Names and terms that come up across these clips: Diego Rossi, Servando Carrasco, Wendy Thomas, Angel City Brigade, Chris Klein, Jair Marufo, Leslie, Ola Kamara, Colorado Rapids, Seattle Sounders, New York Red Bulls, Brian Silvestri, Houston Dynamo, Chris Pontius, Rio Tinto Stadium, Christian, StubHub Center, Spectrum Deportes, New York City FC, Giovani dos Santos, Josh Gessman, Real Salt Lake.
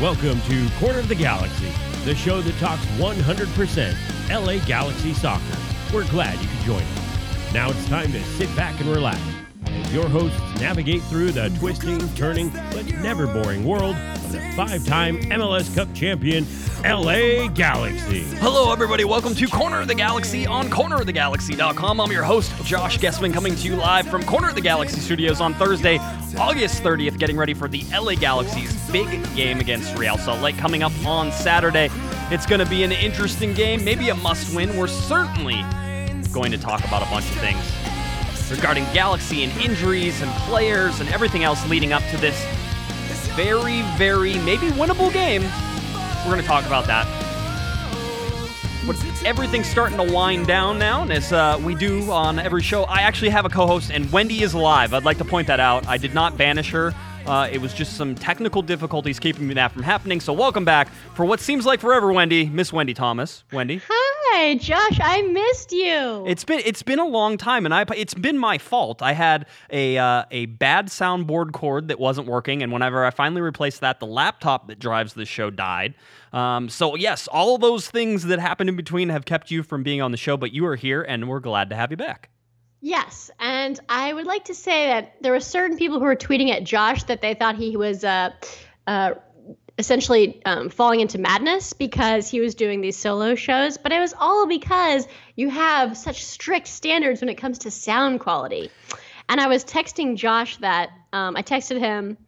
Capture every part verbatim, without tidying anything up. Welcome to Corner of the Galaxy, the show that talks one hundred percent L A Galaxy soccer. We're glad you could join us. Now it's time to sit back and relax as your hosts navigate through the twisting, turning, but never boring world of the five-time M L S Cup champion, L A Galaxy. Hello, everybody. Welcome to Corner of the Galaxy on corner of the galaxy dot com. I'm your host, Josh Gessman, coming to you live from Corner of the Galaxy Studios on Thursday, August thirtieth, getting ready for the L A Galaxy's big game against Real Salt Lake coming up on Saturday. It's going to be an interesting game, maybe a must-win. We're certainly going to talk about a bunch of things regarding Galaxy and injuries and players and everything else leading up to this very, very, maybe winnable game. We're going to talk about that. But everything's starting to wind down now, as uh, we do on every show. I actually have a co-host, and Wendy is live. I'd like to point that out. I did not banish her. Uh, it was just some technical difficulties keeping that from happening. So welcome back for what seems like forever, Wendy. Miss Wendy Thomas. Wendy. Hi, Josh. I missed you. It's been it's been a long time, and I it's been my fault. I had a uh, a bad soundboard cord that wasn't working, and whenever I finally replaced that, the laptop that drives this show died. Um, so yes, all those things that happened in between have kept you from being on the show, but you are here, and we're glad to have you back. Yes, and I would like to say that there were certain people who were tweeting at Josh that they thought he was uh, uh, essentially um, falling into madness because he was doing these solo shows, but it was all because you have such strict standards when it comes to sound quality. And I was texting Josh that, um, I texted him,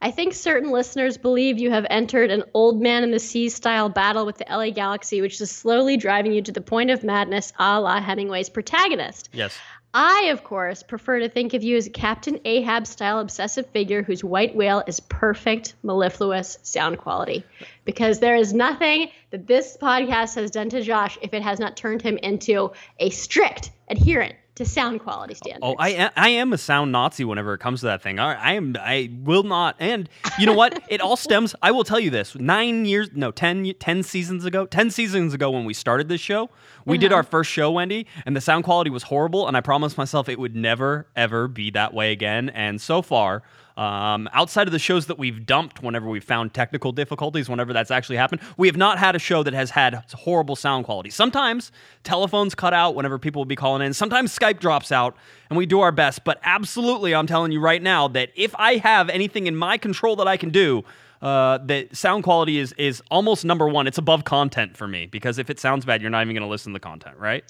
I think certain listeners believe you have entered an old man in the sea style battle with the L A Galaxy, which is slowly driving you to the point of madness a la Hemingway's protagonist. Yes. I, of course, prefer to think of you as a Captain Ahab-style obsessive figure whose white whale is perfect, mellifluous sound quality. Because there is nothing that this podcast has done to Josh if it has not turned him into a strict adherent to sound quality standards. Oh, I, I am a sound Nazi whenever it comes to that thing. I, I am. I will not. And you know what? It all stems. I will tell you this. Nine years, no, ten, ten seasons ago, ten seasons ago when we started this show, we uh-huh. did our first show, Wendy, and the sound quality was horrible. And I promised myself it would never, ever be that way again. And so far, um, outside of the shows that we've dumped whenever we've found technical difficulties, whenever that's actually happened, we have not had a show that has had horrible sound quality. Sometimes telephones cut out whenever people will be calling in. Sometimes Skype drops out, and we do our best. But absolutely, I'm telling you right now that if I have anything in my control that I can do, uh, that sound quality is is almost number one. It's above content for me, because if it sounds bad, you're not even going to listen to the content, right?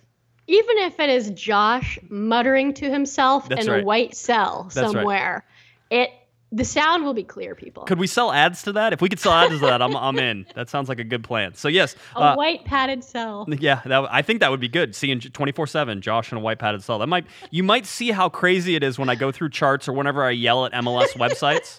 Even if it is Josh muttering to himself That's in right. a white cell That's somewhere. Right. It the sound will be clear, people. Could we sell ads to that? If we could sell ads to that, I'm I'm in. That sounds like a good plan. So yes, a uh, white padded cell. Yeah, that, I think that would be good. Seeing twenty-four seven Josh in a white padded cell. That might you might see how crazy it is when I go through charts or whenever I yell at M L S websites.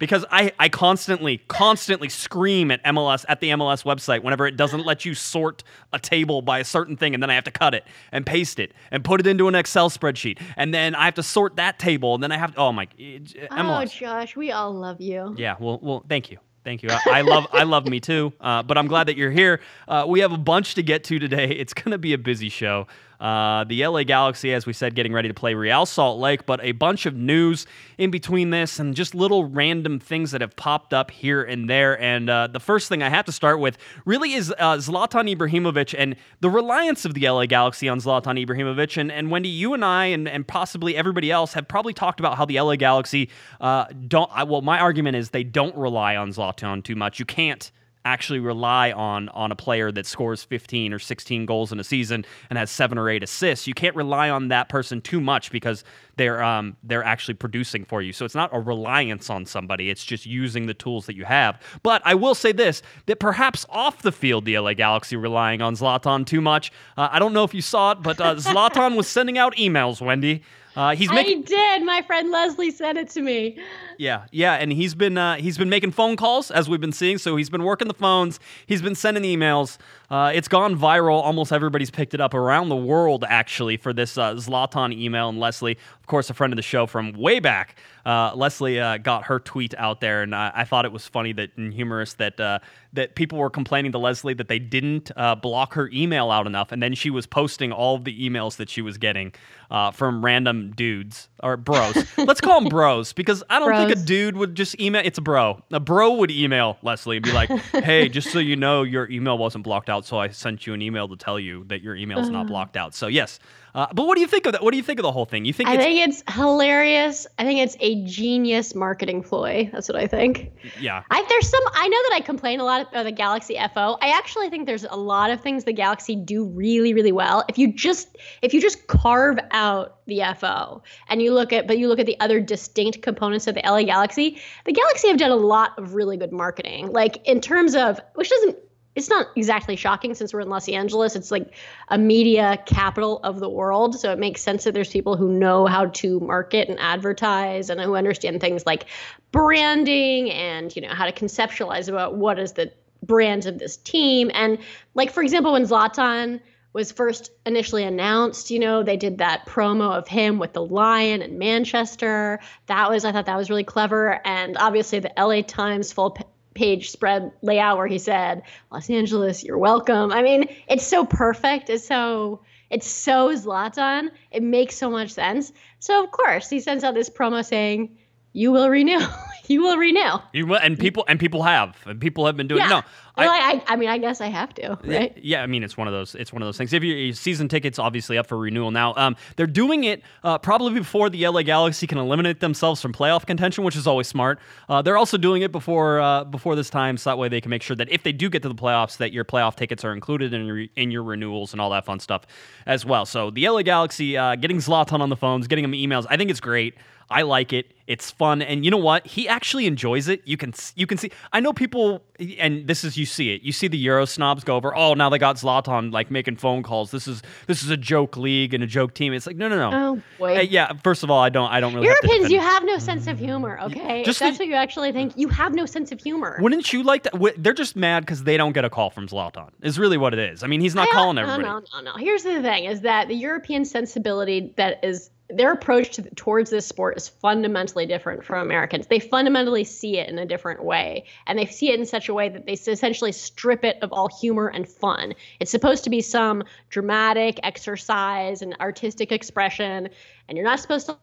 Because I, I constantly, constantly scream at M L S, at the M L S website whenever it doesn't let you sort a table by a certain thing, and then I have to cut it and paste it and put it into an Excel spreadsheet, and then I have to sort that table, and then I have to, oh my, M L S. Oh, Josh, we all love you. Yeah, well, well, thank you. Thank you. I, I love I love me too, uh, but I'm glad that you're here. Uh, we have a bunch to get to today. It's going to be a busy show. Uh, the L A Galaxy, as we said, getting ready to play Real Salt Lake, but a bunch of news in between this and just little random things that have popped up here and there. And uh, the first thing I have to start with really is uh, Zlatan Ibrahimovic and the reliance of the L A Galaxy on Zlatan Ibrahimovic. And, and Wendy, you and I and, and possibly everybody else have probably talked about how the L A Galaxy uh, don't, I, well, my argument is they don't rely on Zlatan too much. You can't actually rely on on a player that scores fifteen or sixteen goals in a season and has seven or eight assists. You can't rely on that person too much because they're um they're actually producing for you. So it's not a reliance on somebody. It's just using the tools that you have. But I will say this, that perhaps off the field, the L A Galaxy relying on Zlatan too much. Uh, I don't know if you saw it, but uh, Zlatan was sending out emails, Wendy. Uh, he's making. I did. My friend Leslie sent it to me. Yeah, yeah, and he's been uh, he's been making phone calls, as we've been seeing. So he's been working the phones. He's been sending emails. Uh, it's gone viral. Almost everybody's picked it up around the world, actually, for this uh, Zlatan email. And Leslie, of course, a friend of the show from way back, uh, Leslie, uh, got her tweet out there, and I, I thought it was funny that and humorous that uh, that people were complaining to Leslie that they didn't uh, block her email out enough, and then she was posting all of the emails that she was getting uh, from random dudes or bros. Let's call them bros, because I don't bros. think a dude would just email. It's a bro. A bro would email Leslie and be like, "Hey, just so you know, your email wasn't blocked out, so I sent you an email to tell you that your email's uh. not blocked out." So yes. Uh, but what do you think of that? What do you think of the whole thing? You think I it's, think it's hilarious. I think it's a genius marketing ploy. That's what I think. Yeah. I, there's some. I know that I complain a lot about the Galaxy F O. I actually think there's a lot of things the Galaxy do really, really well. If you just if you just carve out the F O and you look at but you look at the other distinct components of the L A Galaxy, the Galaxy have done a lot of really good marketing. Like in terms of which doesn't. It's not exactly shocking since we're in Los Angeles. It's like a media capital of the world. So it makes sense that there's people who know how to market and advertise and who understand things like branding and, you know, how to conceptualize about what is the brands of this team. And like, for example, when Zlatan was first initially announced, you know, they did that promo of him with the lion in Manchester. That was, I thought that was really clever. And obviously the L A Times full page spread layout where he said, "Los Angeles, you're welcome." I mean, it's so perfect. It's so it's so Zlatan. It makes so much sense. So of course he sends out this promo saying, "You will renew." You will renew. You will, and people and people have and people have been doing. Yeah. No, well, I, I I mean I guess I have to, right? Yeah, I mean it's one of those it's one of those things. If your season tickets obviously up for renewal now, um, they're doing it uh, probably before the L A Galaxy can eliminate themselves from playoff contention, which is always smart. Uh, they're also doing it before uh, before this time, so that way they can make sure that if they do get to the playoffs, that your playoff tickets are included in your in your renewals and all that fun stuff as well. So the L A Galaxy uh, getting Zlatan on the phones, getting him emails, I think it's great. I like it. It's fun. And you know what? He actually enjoys it. You can you can see. I know people, and this is, you see it. You see the Euro snobs go over, "Oh, now they got Zlatan like making phone calls. This is this is a joke league and a joke team." It's like, no, no, no. Oh, boy. Uh, yeah, first of all, I don't I don't really Europeans, have you have no sense of humor, okay? Just if that's the, what you actually think. You have no sense of humor. Wouldn't you like that? They're just mad because they don't get a call from Zlatan is really what it is. I mean, he's not I, calling everybody. No, no, no, no. Here's the thing is that the European sensibility that is their approach to, towards this sport is fundamentally different from Americans. They fundamentally see it in a different way, and they see it in such a way that they essentially strip it of all humor and fun. It's supposed to be some dramatic exercise and artistic expression, and you're not supposed to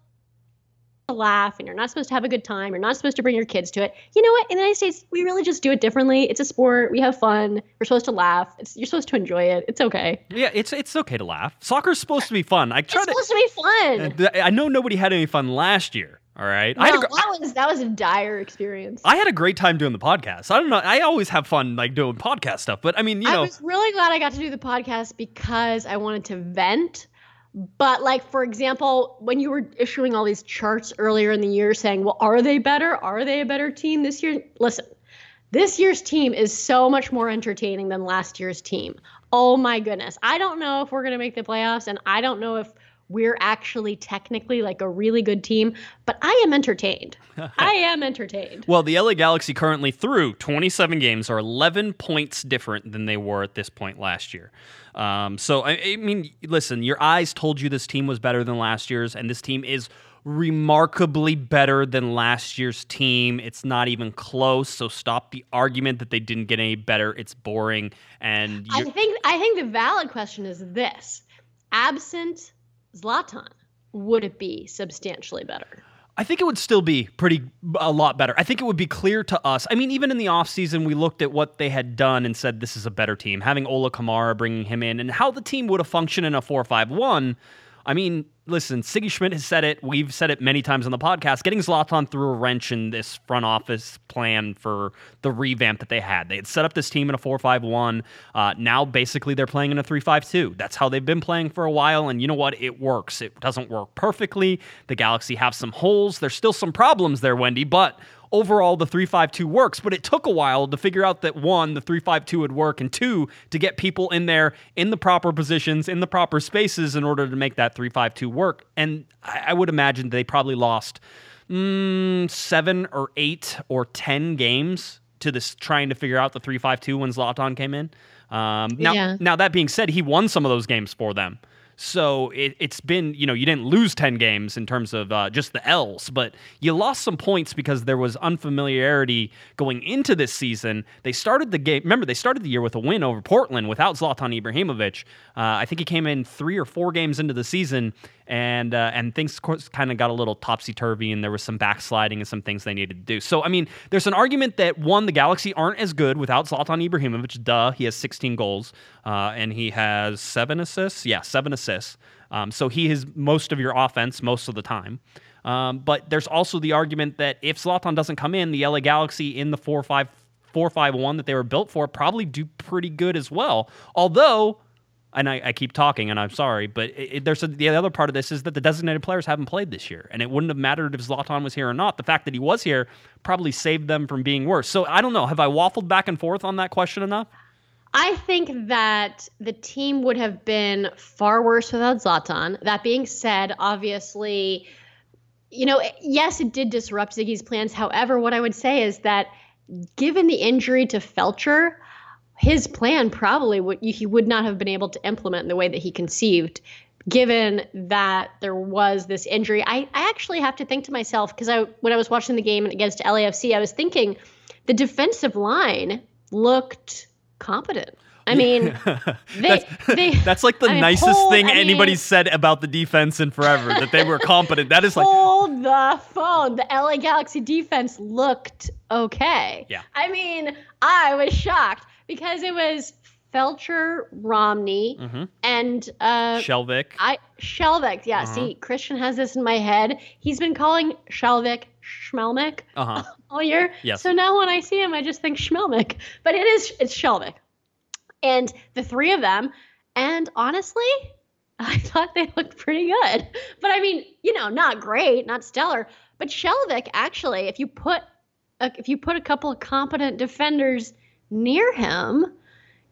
laugh, and you're not supposed to have a good time. You're not supposed to bring your kids to it. You know what? In the United States, we really just do it differently. It's a sport. We have fun. We're supposed to laugh. It's, you're supposed to enjoy it. It's okay. Yeah, it's it's okay to laugh. Soccer's supposed to be fun. I try it's to, supposed to be fun. I know nobody had any fun last year. All right. No, I had a, that was that was a dire experience. I had a great time doing the podcast. I don't know. I always have fun like doing podcast stuff, but I mean, you know, I was really glad I got to do the podcast because I wanted to vent. But like, for example, when you were issuing all these charts earlier in the year saying, well, are they better? Are they a better team this year? Listen, this year's team is so much more entertaining than last year's team. Oh, my goodness. I don't know if we're going to make the playoffs, and I don't know if we're actually technically like a really good team, but I am entertained. I am entertained. Well, the L A Galaxy currently through twenty-seven games are eleven points different than they were at this point last year. Um, so, I, I mean, listen, your eyes told you this team was better than last year's, and this team is remarkably better than last year's team. It's not even close. So stop the argument that they didn't get any better. It's boring. And I think I think the valid question is this. Absent Zlatan, would it be substantially better? I think it would still be pretty a lot better. I think it would be clear to us. I mean, even in the offseason, we looked at what they had done and said, this is a better team. Having Ola Kamara, bringing him in, and how the team would have functioned in a four five one. I mean, listen, Sigi Schmid has said it. We've said it many times on the podcast. Getting Zlatan threw a wrench in this front office plan for the revamp that they had. They had set up this team in a four five one. Uh, now, basically, they're playing in a three five two. That's how they've been playing for a while, and you know what? It works. It doesn't work perfectly. The Galaxy have some holes. There's still some problems there, Wendy, but overall, the three five two works, but it took a while to figure out that, one, the three five two would work, and two, to get people in there in the proper positions, in the proper spaces in order to make that three five two work. And I, I would imagine they probably lost mm, seven or eight or ten games to this trying to figure out the three five two when Zlatan came in. Um, now, yeah. now, that being said, he won some of those games for them. So it, it's been, you know, you didn't lose ten games in terms of uh, just the L's, but you lost some points because there was unfamiliarity going into this season. They started the game, remember, they started the year with a win over Portland without Zlatan Ibrahimovic. Uh, I think he came in three or four games into the season, and uh, and things kind of got a little topsy-turvy, and there was some backsliding and some things they needed to do. So, I mean, there's an argument that, one, the Galaxy aren't as good without Zlatan Ibrahimovic. Duh, he has sixteen goals, uh, and he has seven assists. Yeah, seven assists. Um, so he is most of your offense most of the time. Um, but there's also the argument that if Zlatan doesn't come in, the L A Galaxy in the four five one that they were built for probably do pretty good as well. Although, and I, I keep talking, and I'm sorry, but it, it, there's a, the other part of this is that the designated players haven't played this year, and it wouldn't have mattered if Zlatan was here or not. The fact that he was here probably saved them from being worse. So I don't know. Have I waffled back and forth on that question enough? I think that the team would have been far worse without Zlatan. That being said, obviously, you know, yes, it did disrupt Ziggy's plans. However, what I would say is that given the injury to Feltscher, his plan probably would, he would not have been able to implement in the way that he conceived, given that there was this injury. I, I actually have to think to myself, because I, when I was watching the game against L A F C, I was thinking the defensive line looked competent. I mean, they, that's, they, that's like the I mean, nicest hold, thing I anybody mean, said about the defense in forever, that they were competent. That is like, hold the phone. The L A Galaxy defense looked okay. Yeah. I mean, I was shocked because it was Feltscher, Romney, mm-hmm. and uh, Skjelvik. I Skjelvik. Yeah. Uh-huh. See, Christian has this in my head. He's been calling Skjelvik Schmelmick uh-huh. all year. Yes. So now when I see him, I just think Schmelmick. But it is it's Skjelvik. And the three of them. And honestly, I thought they looked pretty good. But I mean, you know, not great, not stellar. But Skjelvik, actually, if you put a, if you put a couple of competent defenders near him,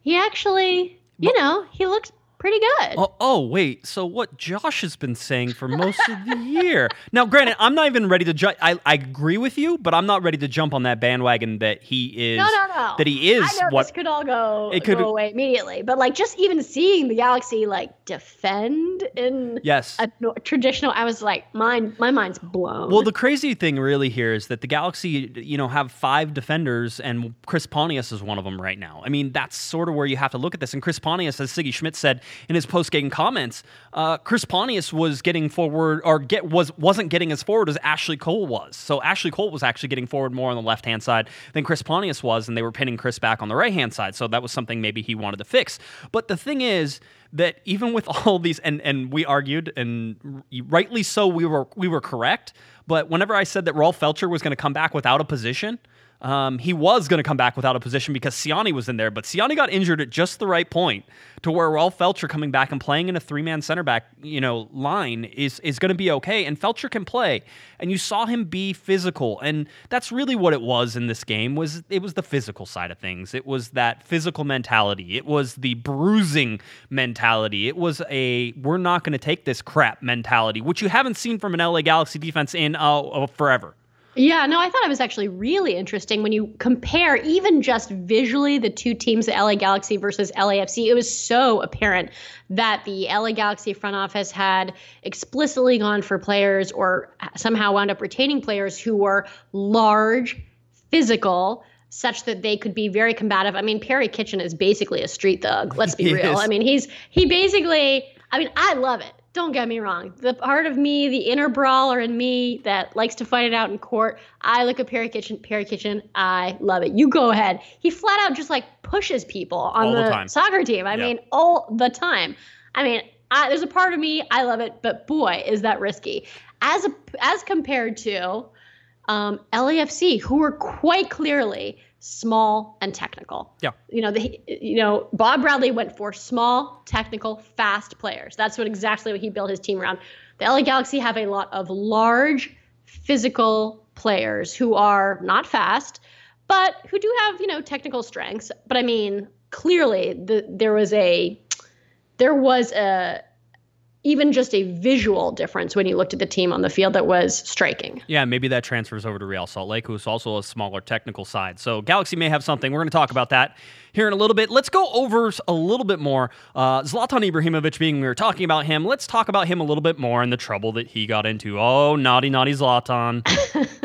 he actually, you know, he looked pretty good. Oh, oh, wait. So what Josh has been saying for most of the year. Now, granted, I'm not even ready to jump. I, I agree with you, but I'm not ready to jump on that bandwagon that he is. No, no, no. That he is. I know what, this could all go, it could, go away immediately. But, like, just even seeing the Galaxy, like, defend in yes. a traditional, I was like, mine, my mind's blown. Well, the crazy thing really here is that the Galaxy, you know, have five defenders, and Chris Pontius is one of them right now. I mean, that's sort of where you have to look at this. And Chris Pontius, as Sigi Schmid said in his post-game comments, uh, Chris Pontius was getting forward, or get was wasn't getting as forward as Ashley Cole was. So Ashley Cole was actually getting forward more on the left-hand side than Chris Pontius was, and they were pinning Chris back on the right-hand side. So that was something maybe he wanted to fix. But the thing is that even with all these, and and we argued, and rightly so, we were we were correct. But whenever I said that Rolf Feltscher was going to come back without a position. Um, he was going to come back without a position because Ciani was in there, but Ciani got injured at just the right point to where Rolf Feltscher coming back and playing in a three-man center back, you know, line is is going to be okay, and Feltscher can play, and you saw him be physical, and that's really what it was in this game. Was it was the physical side of things. It was that physical mentality. It was the bruising mentality. It was a we're not going to take this crap mentality, which you haven't seen from an L A Galaxy defense in uh, forever. Yeah, no, I thought it was actually really interesting when you compare even just visually the two teams, the L A Galaxy versus L A F C. It was so apparent that the L A Galaxy front office had explicitly gone for players or somehow wound up retaining players who were large, physical, such that they could be very combative. I mean, Perry Kitchen is basically a street thug. Let's be real. I mean, he's he basically, I mean, I love it. Don't get me wrong. The part of me, the inner brawler in me that likes to fight it out in court, I look at Perry Kitchen, Perry Kitchen, I love it. You go ahead. He flat out just like pushes people on the, the soccer team. I yeah. mean, all the time. I mean, I, there's a part of me, I love it, but boy, is that risky. As a, as compared to um, L A F C, who were quite clearly small and technical. Yeah. You know, the, you know, Bob Bradley went for small, technical, fast players. That's what exactly what he built his team around. The L A Galaxy have a lot of large, physical players who are not fast, but who do have, you know, technical strengths. But I mean, clearly the, there was a there was a even just a visual difference when you looked at the team on the field that was striking. Yeah, maybe that transfers over to Real Salt Lake, who's also a smaller technical side. So Galaxy may have something. We're going to talk about that here in a little bit. Let's go over a little bit more. Uh, Zlatan Ibrahimovic being, we were talking about him. Let's talk about him a little bit more and the trouble that he got into. Oh, naughty, naughty Zlatan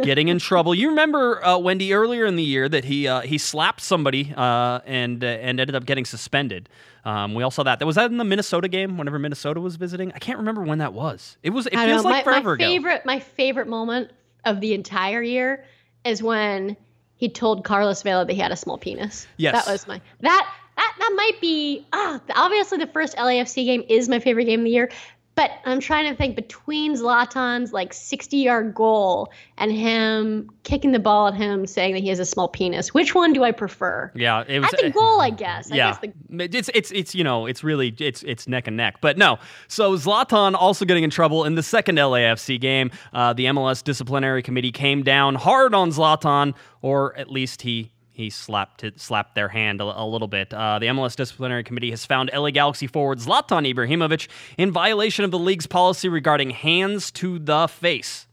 getting in trouble. You remember, uh, Wendy, earlier in the year that he uh, he slapped somebody uh, and, uh, and ended up getting suspended. Um, we all saw that. That was that in the Minnesota game, whenever Minnesota was visiting. I can't remember when that was. It was. It I feels know, my, like forever my favorite, ago. My favorite moment of the entire year is when he told Carlos Vela that he had a small penis. Yes, that was my that that that might be. Ah, oh, obviously the first L A F C game is my favorite game of the year. But I'm trying to think between Zlatan's like sixty-yard goal and him kicking the ball at him saying that he has a small penis. Which one do I prefer? Yeah, it was at the goal, I guess. I yeah, guess the- it's it's it's you know it's really it's it's neck and neck. But no, so Zlatan also getting in trouble in the second L A F C game. Uh, the M L S disciplinary committee came down hard on Zlatan, or at least he. He slapped it, slapped their hand a, a little bit. Uh, the M L S Disciplinary Committee has found L A Galaxy forward Zlatan Ibrahimovic in violation of the league's policy regarding hands to the face.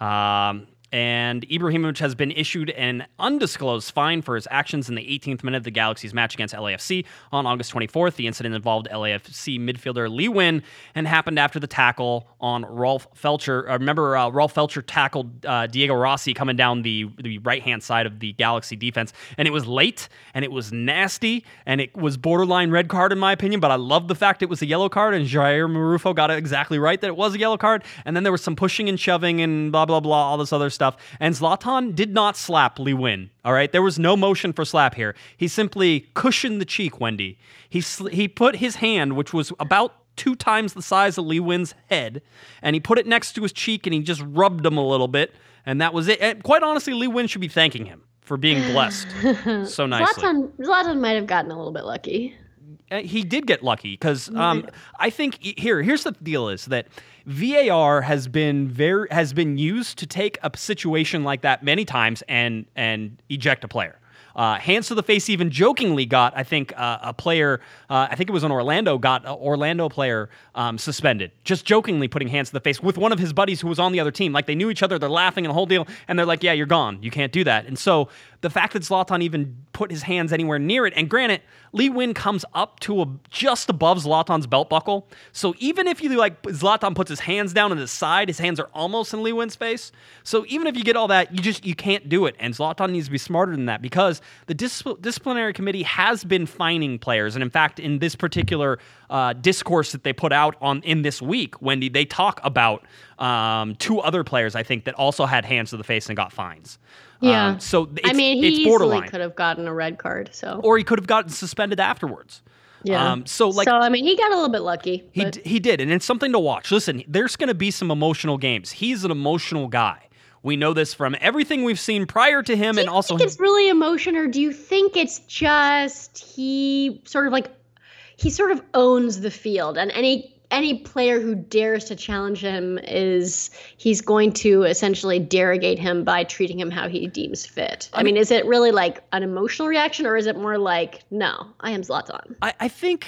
Um, and Ibrahimovic has been issued an undisclosed fine for his actions in the eighteenth minute of the Galaxy's match against L A F C on August twenty-fourth. The incident involved L A F C midfielder Lee Nguyen and happened after the tackle on Rolf Feltscher. Remember, uh, Rolf Feltscher tackled uh, Diego Rossi coming down the, the right-hand side of the Galaxy defense, and it was late, and it was nasty, and it was borderline red card in my opinion, but I love the fact it was a yellow card, and Jair Marufo got it exactly right that it was a yellow card, and then there was some pushing and shoving and blah, blah, blah, all this other stuff. Stuff. And Zlatan did not slap Lee Nguyen, all right? There was no motion for slap here. He simply cushioned the cheek, Wendy. He sl- he put his hand, which was about two times the size of Lee Nguyen's head, and he put it next to his cheek, and he just rubbed him a little bit, and that was it. And quite honestly, Lee Nguyen should be thanking him for being blessed so nicely. Zlatan, Zlatan might have gotten a little bit lucky. He did get lucky because um, I think here, here's the deal is that V A R has been very has been used to take a situation like that many times and and eject a player. Uh, hands to the face even jokingly got, I think, uh, a player, uh, I think it was in Orlando, got an Orlando player um, suspended, just jokingly putting hands to the face with one of his buddies who was on the other team. Like, they knew each other, they're laughing and the whole deal, and they're like, yeah, you're gone, you can't do that. And so the fact that Zlatan even put his hands anywhere near it, and granted, Lee Nguyen comes up to a, just above Zlatan's belt buckle, so even if you, like, Zlatan puts his hands down at his side, his hands are almost in Lee Nguyen's face, so even if you get all that, you just, you can't do it, and Zlatan needs to be smarter than that, because the dis- disciplinary committee has been fining players, and in fact, in this particular uh, discourse that they put out on in this week, Wendy, they talk about um, two other players, I think, that also had hands to the face and got fines. Yeah, um, so it's, I mean, he easily could have gotten a red card, so or he could have gotten suspended afterwards. Yeah. Um, so, like, so, I mean, he got a little bit lucky. He d- he did, and it's something to watch. Listen, there's going to be some emotional games. He's an emotional guy. We know this from everything we've seen prior to him. Do you and also think him. It's really emotion, or do you think it's just he sort of like he sort of owns the field, and any any player who dares to challenge him is he's going to essentially derogate him by treating him how he deems fit? I, I mean, mean, is it really like an emotional reaction, or is it more like, no, I am Zlatan? I, I think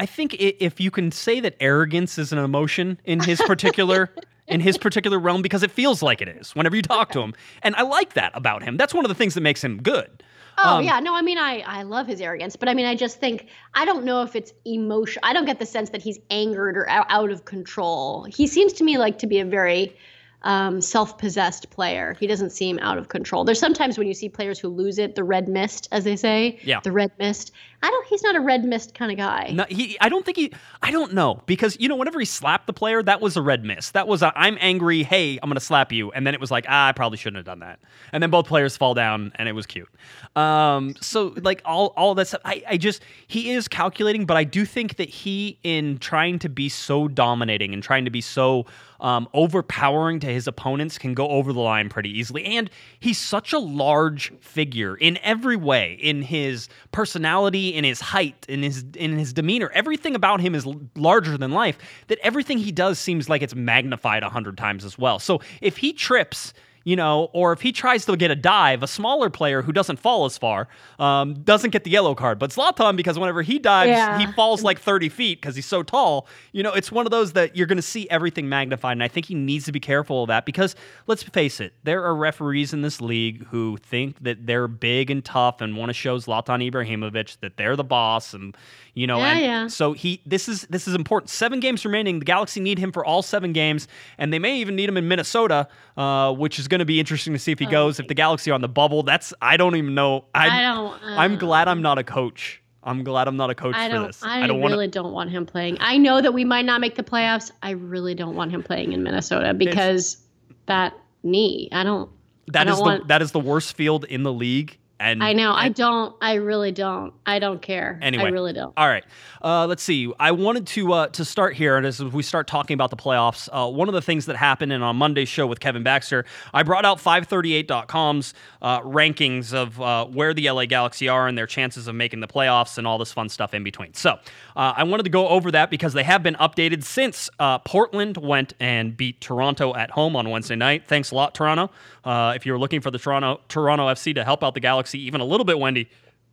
I think if you can say that arrogance is an emotion in his particular in his particular realm, because it feels like it is whenever you talk to him. And I like that about him. That's one of the things that makes him good. Oh, um, yeah. No, I mean, I, I love his arrogance. But, I mean, I just think, I don't know if it's emotion. I don't get the sense that he's angered or out of control. He seems to me like to be a very um, self-possessed player. He doesn't seem out of control. There's sometimes when you see players who lose it, the red mist, as they say. Yeah. The red mist. I don't, he's not a red mist kind of guy. No, he, I don't think he, I don't know. Because, you know, whenever he slapped the player, that was a red mist. That was a, I'm angry, hey, I'm going to slap you. And then it was like, ah, I probably shouldn't have done that. And then both players fall down, and it was cute. Um, so, like, all, all that stuff, I, I just, he is calculating, but I do think that he, in trying to be so dominating and trying to be so um, overpowering to his opponents, can go over the line pretty easily. And he's such a large figure in every way, in his personality, in his height, in his in his demeanor. Everything about him is larger than life, that everything he does seems like it's magnified a hundred times as well. So if he trips, you know, or if he tries to get a dive, a smaller player who doesn't fall as far um, doesn't get the yellow card. But Zlatan, because whenever he dives, yeah. he falls like thirty feet because he's so tall. You know, it's one of those that you're going to see everything magnified. And I think he needs to be careful of that because, let's face it, there are referees in this league who think that they're big and tough and want to show Zlatan Ibrahimovic that they're the boss. And, you know, yeah, and yeah. so he this is this is important. Seven games remaining. The Galaxy need him for all seven games, and they may even need him in Minnesota, uh, which is going to be interesting to see if he oh, goes. If the Galaxy are on the bubble, that's I don't even know. I, I don't. Uh, I'm glad I'm not a coach. I'm glad I'm not a coach I for this. I, I don't really wanna, don't want him playing. I know that we might not make the playoffs. I really don't want him playing in Minnesota because that knee. I don't. That I don't is want, the that is the worst field in the league. And, I know. And, I don't. I really don't. I don't care. Anyway, I really don't. All right. Uh, let's see. I wanted to uh, to start here, and as we start talking about the playoffs, uh, one of the things that happened in on Monday's show with Kevin Baxter, I brought out five thirty-eight dot com's uh, rankings of uh, where the L A Galaxy are and their chances of making the playoffs and all this fun stuff in between. So uh, I wanted to go over that because they have been updated since uh, Portland went and beat Toronto at home on Wednesday night. Thanks a lot, Toronto. Uh, if you were looking for the Toronto Toronto F C to help out the Galaxy, even a little bit, Wendy,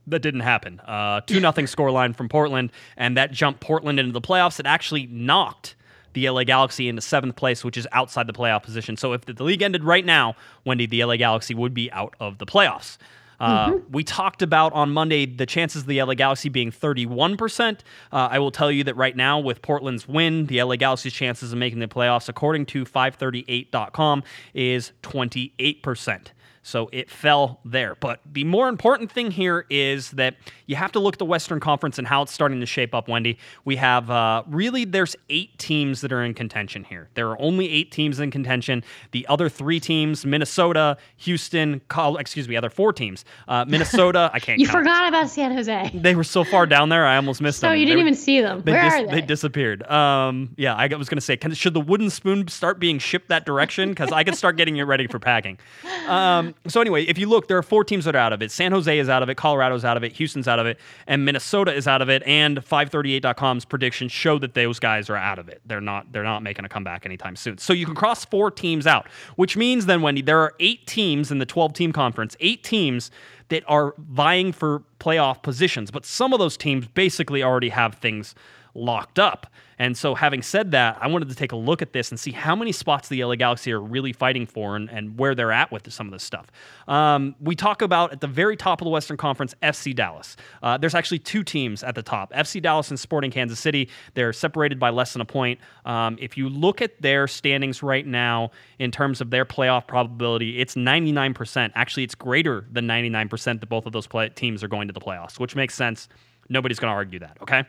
that didn't happen. Uh, two nothing scoreline from Portland, and that jumped Portland into the playoffs. It actually knocked the L A Galaxy into seventh place, which is outside the playoff position. So if the league ended right now, Wendy, the L A Galaxy would be out of the playoffs. Uh, mm-hmm. We talked about on Monday the chances of the L A Galaxy being thirty-one percent. Uh, I will tell you that right now with Portland's win, the L A Galaxy's chances of making the playoffs, according to five thirty-eight dot com, is twenty-eight percent. So it fell there. But the more important thing here is that you have to look at the Western Conference and how it's starting to shape up, Wendy. We have, uh, really, there's eight teams that are in contention here. There are only eight teams in contention. The other three teams, Minnesota, Houston, Col- excuse me, other four teams. Uh, Minnesota, I can't You count. Forgot about San Jose. They were so far down there, I almost missed so them. So you didn't they even were, see them. Where dis- are they? They disappeared. Um, yeah, I was going to say, can, should the wooden spoon start being shipped that direction? Because I could start getting it ready for packing. Um, So anyway, if you look, there are four teams that are out of it. San Jose is out of it, Colorado's out of it, Houston's out of it, and Minnesota is out of it. And five thirty-eight dot com's predictions show that those guys are out of it. They're not they're not making a comeback anytime soon. So you can cross four teams out, which means then, Wendy, there are eight teams in the twelve-team conference, eight teams that are vying for playoff positions. But some of those teams basically already have things locked up. And so having said that, I wanted to take a look at this and see how many spots the L A Galaxy are really fighting for and, and where they're at with some of this stuff. Um, we talk about, at the very top of the Western Conference, F C Dallas. Uh, there's actually two teams at the top, F C Dallas and Sporting Kansas City. They're separated by less than a point. Um, if you look at their standings right now in terms of their playoff probability, it's ninety-nine percent. Actually, it's greater than ninety-nine percent that both of those play- teams are going to the playoffs, which makes sense. Nobody's going to argue that, okay?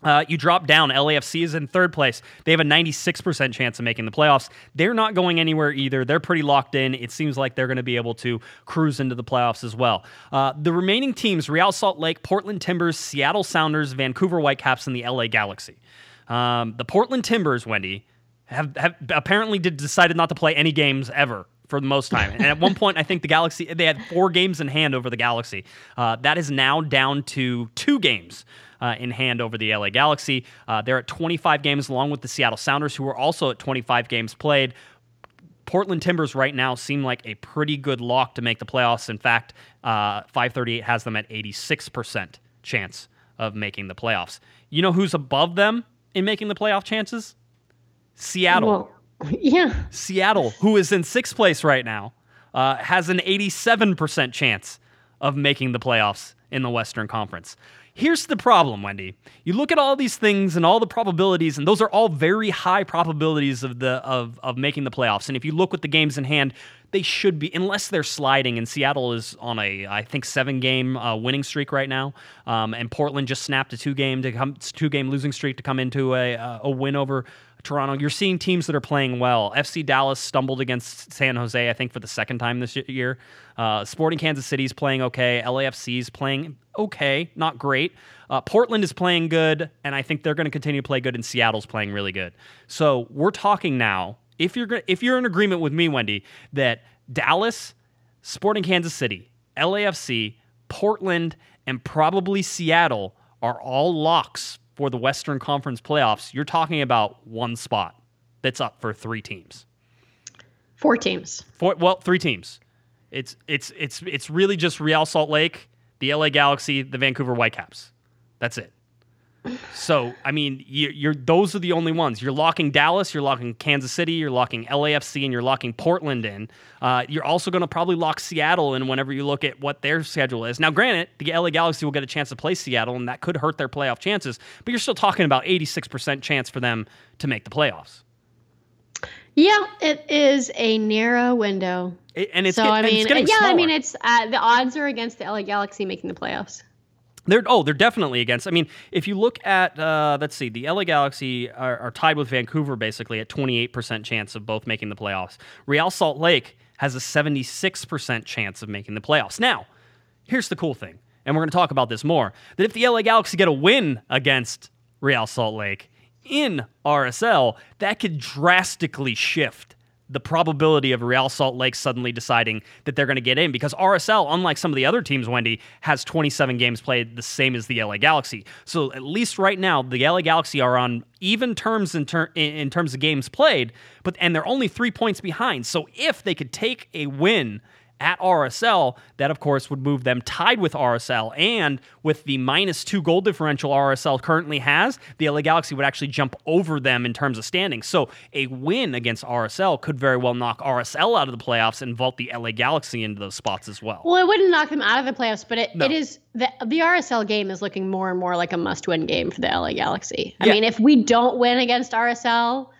Uh, you drop down. L A F C is in third place. They have a ninety-six percent chance of making the playoffs. They're not going anywhere either. They're pretty locked in. It seems like they're going to be able to cruise into the playoffs as well. Uh, the remaining teams, Real Salt Lake, Portland Timbers, Seattle Sounders, Vancouver Whitecaps, and the L A Galaxy. Um, the Portland Timbers, Wendy, have, have apparently did, decided not to play any games ever. For the most time. And at one point, I think the Galaxy, they had four games in hand over the Galaxy. Uh, that is now down to two games uh, in hand over the L A Galaxy. Uh, they're at twenty-five games, along with the Seattle Sounders, who are also at twenty-five games played. Portland Timbers right now seem like a pretty good lock to make the playoffs. In fact, uh, five thirty-eight has them at eighty-six percent chance of making the playoffs. You know who's above them in making the playoff chances? Seattle. Well. Yeah. Seattle, who is in sixth place right now, uh, has an eighty-seven percent chance of making the playoffs in the Western Conference. Here's the problem, Wendy. You look at all these things and all the probabilities, and those are all very high probabilities of the of of making the playoffs. And if you look with the games in hand, they should be, unless they're sliding, and Seattle is on a, I think, seven-game uh, winning streak right now, um, and Portland just snapped a two-game to come two-game losing streak to come into a uh, a win over Toronto. You're seeing teams that are playing well. F C Dallas stumbled against San Jose, I think, for the second time this year. Uh, Sporting Kansas City is playing okay. L A F C is playing okay, not great. Uh, Portland is playing good, and I think they're going to continue to play good, and Seattle's playing really good. So we're talking now, if you're if you're in agreement with me, Wendy, that Dallas, Sporting Kansas City, L A F C, Portland, and probably Seattle are all locks for the Western Conference playoffs, you're talking about one spot that's up for three teams. Four teams. Four, well, three teams. It's it's it's it's really just Real Salt Lake, the L A Galaxy, the Vancouver Whitecaps. That's it. So, I mean, you, you're those are the only ones. You're locking Dallas, you're locking Kansas City, you're locking L A F C, and you're locking Portland in. Uh, you're also going to probably lock Seattle in whenever you look at what their schedule is. Now, granted, the L A Galaxy will get a chance to play Seattle, and that could hurt their playoff chances, but you're still talking about eighty-six percent chance for them to make the playoffs. Yeah, it is a narrow window. It, and it's, so, get, I mean, and it's getting yeah, smaller. I mean, it's uh, the odds are against the L A Galaxy making the playoffs. They're, oh, they're definitely against. I mean, if you look at, uh, let's see, the L A Galaxy are, are tied with Vancouver basically at twenty-eight percent chance of both making the playoffs. Real Salt Lake has a seventy-six percent chance of making the playoffs. Now, here's the cool thing, and we're going to talk about this more, that if the L A Galaxy get a win against Real Salt Lake in R S L, that could drastically shift the probability of Real Salt Lake suddenly deciding that they're going to get in, because R S L, unlike some of the other teams, Wendy, has twenty-seven games played, the same as the L A Galaxy. So at least right now, the L A Galaxy are on even terms in, ter- in terms of games played, but and they're only three points behind. So if they could take a win at R S L, that of course would move them tied with R S L, and with the minus two goal differential R S L currently has, the L A Galaxy would actually jump over them in terms of standing. So a win against R S L could very well knock R S L out of the playoffs and vault the L A Galaxy into those spots as well. Well, it wouldn't knock them out of the playoffs, but it, no. it is the, the R S L game is looking more and more like a must-win game for the L A Galaxy. I yeah. mean, if we don't win against R S L,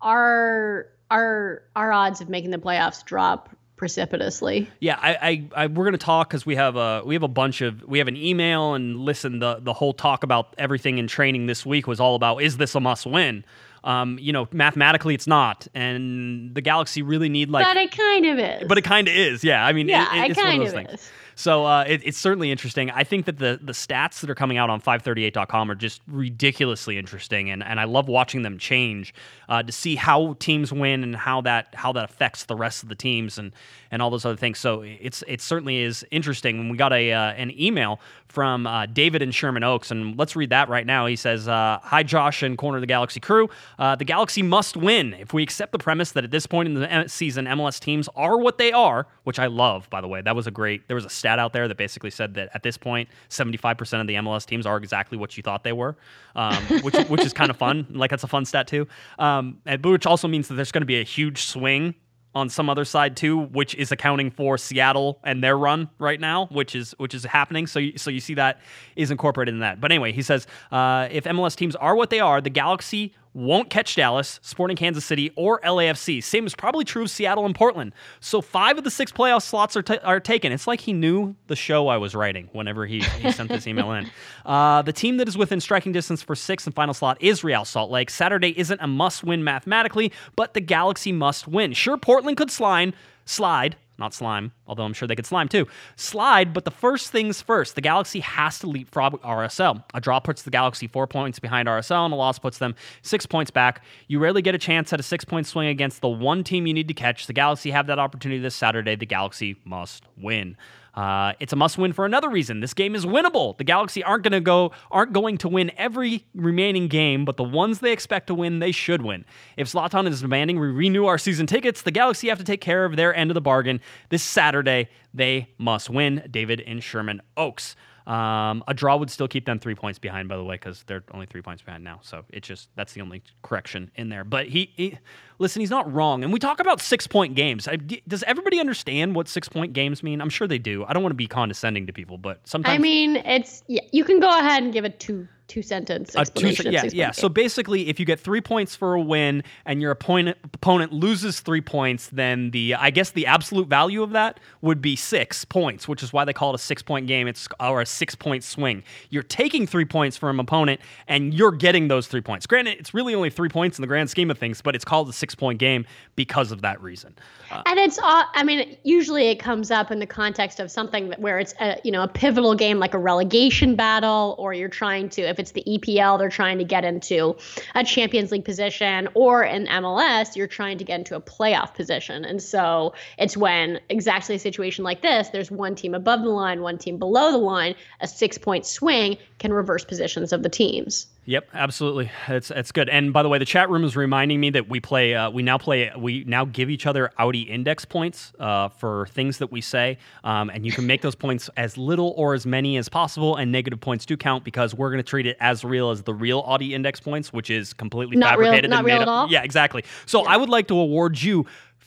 our our our odds of making the playoffs drop precipitously. Yeah, I, I, I we're gonna talk because we have a we have a bunch of we have an email and listen the the whole talk about everything in training this week was all about, is this a must win? Um, you know, mathematically it's not, and the Galaxy really need like. But it kind of is. But it kind of is. Yeah, I mean, yeah, it, it, it's it kind one of those of things. Is. So uh, it, it's certainly interesting. I think that the the stats that are coming out on five thirty-eight dot com are just ridiculously interesting, and, and I love watching them change uh, to see how teams win and how that how that affects the rest of the teams and, and all those other things. So it's it certainly is interesting. When we got a uh, an email from uh, David in Sherman Oaks, and let's read that right now. He says, uh, "Hi Josh and Corner of the Galaxy crew. Uh, the Galaxy must win if we accept the premise that at this point in the season M L S teams are what they are," which I love, by the way. That was a great. There was a stat out there that basically said that at this point, seventy-five percent of the M L S teams are exactly what you thought they were, um, which which is kind of fun. Like, that's a fun stat too. Um, but which also means that there's going to be a huge swing on some other side too, which is accounting for Seattle and their run right now, which is which is happening. So you, so you see that is incorporated in that. But anyway, he says, uh, if M L S teams are what they are, the Galaxy won't catch Dallas, Sporting Kansas City, or L A F C. Same is probably true of Seattle and Portland. So five of the six playoff slots are t- are taken. It's like he knew the show I was writing whenever he, he sent this email in. Uh, the team that is within striking distance for sixth and final slot is Real Salt Lake. Saturday isn't a must-win mathematically, but the Galaxy must win. Sure, Portland could slide, slide, not slime, although I'm sure they could slime too. Slide, but the first things first. The Galaxy has to leapfrog R S L. A draw puts the Galaxy four points behind R S L, and a loss puts them six points back. You rarely get a chance at a six-point swing against the one team you need to catch. The Galaxy have that opportunity this Saturday. The Galaxy must win. Uh, it's a must win for another reason. This game is winnable. The Galaxy aren't going to go, aren't going to win every remaining game, but the ones they expect to win, they should win. If Zlatan is demanding we renew our season tickets, the Galaxy have to take care of their end of the bargain. This Saturday, they must win. David in Sherman Oaks. Um, a draw would still keep them three points behind, by the way, because they're only three points behind now. So it's just, that's the only correction in there. But he, he listen, he's not wrong. And we talk about six-point games. I, does everybody understand what six-point games mean? I'm sure they do. I don't want to be condescending to people, but sometimes... I mean, it's yeah, you can go ahead and give a two, two-sentence explanation. Two, yeah, yeah. So basically, if you get three points for a win and your opponent, opponent loses three points, then the I guess the absolute value of that would be six points, which is why they call it a six-point game. It's or a six-point swing. You're taking three points from an opponent, and you're getting those three points. Granted, it's really only three points in the grand scheme of things, but it's called a six-point game because of that reason. Uh, and it's all, I mean, usually it comes up in the context of something that, where it's a, you know, a pivotal game like a relegation battle, or you're trying to, if it's the E P L, they're trying to get into a Champions League position, or in M L S, you're trying to get into a playoff position. And so it's when exactly a situation like this, there's one team above the line, one team below the line, a six-point swing can reverse positions of the teams. Yep, absolutely. It's it's good. And by the way, the chat room is reminding me that we play. Uh, we now play. We now give each other Audi index points uh, for things that we say, um, and you can make those points as little or as many as possible. And negative points do count because we're going to treat it as real as the real Audi index points, which is completely not fabricated real, not and real made at all. Up. Yeah, exactly. So yeah. I would like to award you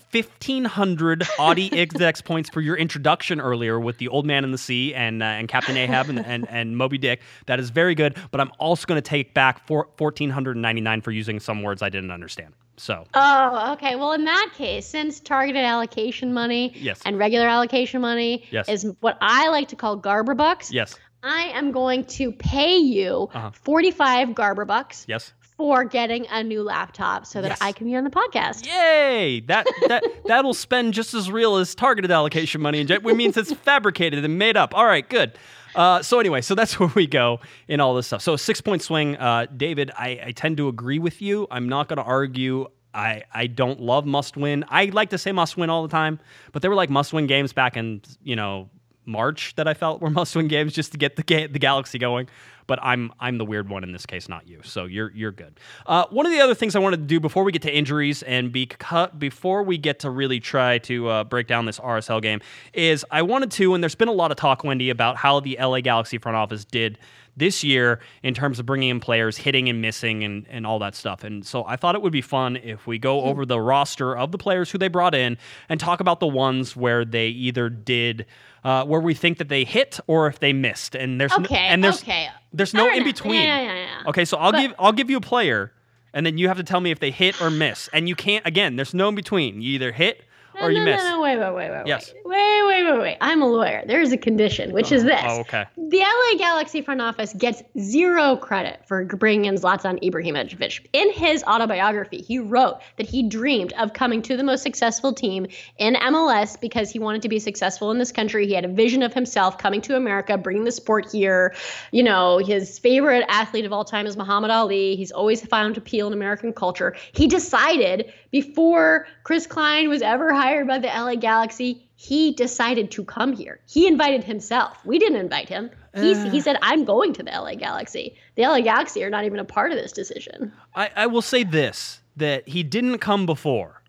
fifteen hundred Audi index points for your introduction earlier with the Old Man in the Sea and uh, and Captain Ahab and, and, and Moby Dick. That is very good, but I'm also going to take back four, one thousand four hundred ninety-nine for using some words I didn't understand. So. Oh, okay. Well, in that case, since targeted allocation money yes. and regular allocation money yes. is what I like to call Garber bucks, yes. I am going to pay you uh-huh. forty-five Garber bucks. Yes. For getting a new laptop so that yes. I can be on the podcast. Yay! That, that, that'll spend just as real as targeted allocation money, which means it's fabricated and made up. All right, good. Uh, so anyway, so that's where we go in all this stuff. So a six-point swing. Uh, David, I, I tend to agree with you. I'm not going to argue. I, I don't love must-win. I like to say must-win all the time, but there were like must-win games back in, you know, March that I felt were must-win games just to get the ga- the Galaxy going. But I'm I'm the weird one in this case, not you. So you're you're good. Uh, one of the other things I wanted to do before we get to injuries and be cut, before we get to really try to uh, break down this R S L game is I wanted to, and there's been a lot of talk, Wendy, about how the L A Galaxy front office did this year in terms of bringing in players, hitting and missing and, and all that stuff. And so I thought it would be fun if we go over the roster of the players who they brought in and talk about the ones where they either did, uh, where we think that they hit or if they missed. And there's okay, no, and there's, okay. there's no in between. Yeah, yeah, yeah, yeah. Okay, so I'll but, give I'll give you a player and then you have to tell me if they hit or miss. And you can't, again, there's no in between. You either hit or no, you no, miss. No, no, wait, wait, wait, wait, yes. wait, wait, wait, wait. I'm a lawyer. There is a condition, which oh, is this. Oh, okay. The L A Galaxy front office gets zero credit for bringing in Zlatan Ibrahimovic. In his autobiography, he wrote that he dreamed of coming to the most successful team in M L S because he wanted to be successful in this country. He had a vision of himself coming to America, bringing the sport here. You know, his favorite athlete of all time is Muhammad Ali. He's always found appeal in American culture. He decided before Chris Klein was ever hired by the L A Galaxy, he decided to come here. He invited himself. We didn't invite him. He, uh, he said, I'm going to the L A Galaxy. The L A Galaxy are not even a part of this decision. I, I will say this, that he didn't come before,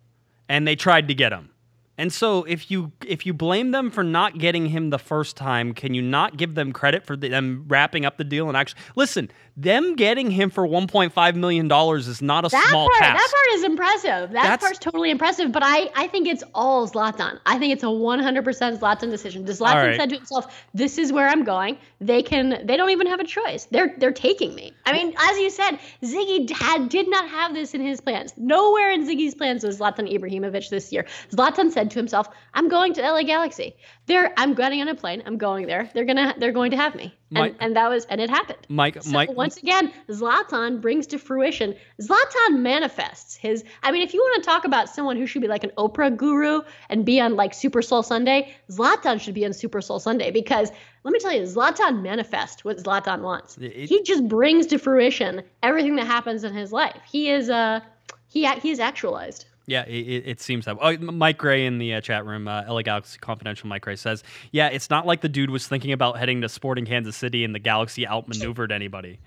and they tried to get him. And so if you if you blame them for not getting him the first time, can you not give them credit for them wrapping up the deal? And actually, listen, them getting him for one point five million dollars is not a that small part, task. That part is impressive. That That's, part's totally impressive, but I, I think it's all Zlatan. I think it's a one hundred percent Zlatan decision. Zlatan right. said to himself, this is where I'm going. They can. They don't even have a choice. They're they're taking me. I mean, as you said, Ziggy had, did not have this in his plans. Nowhere in Ziggy's plans was Zlatan Ibrahimovic this year. Zlatan said to himself, I'm going to L A Galaxy. They're, I'm getting on a plane. I'm going there. They're gonna, they're going to have me. Mike, and, and that was, and it happened. Mike, so Mike, once again, Zlatan brings to fruition. Zlatan manifests his. I mean, if you want to talk about someone who should be like an Oprah guru and be on like Super Soul Sunday, Zlatan should be on Super Soul Sunday because let me tell you, Zlatan manifests what Zlatan wants. It, he just brings to fruition everything that happens in his life. He is, uh, he he is actualized. Yeah, it, it seems that way. Oh, Mike Gray in the uh, chat room, uh, L A Galaxy Confidential, Mike Gray says, yeah, it's not like the dude was thinking about heading to Sporting Kansas City and the Galaxy outmaneuvered anybody.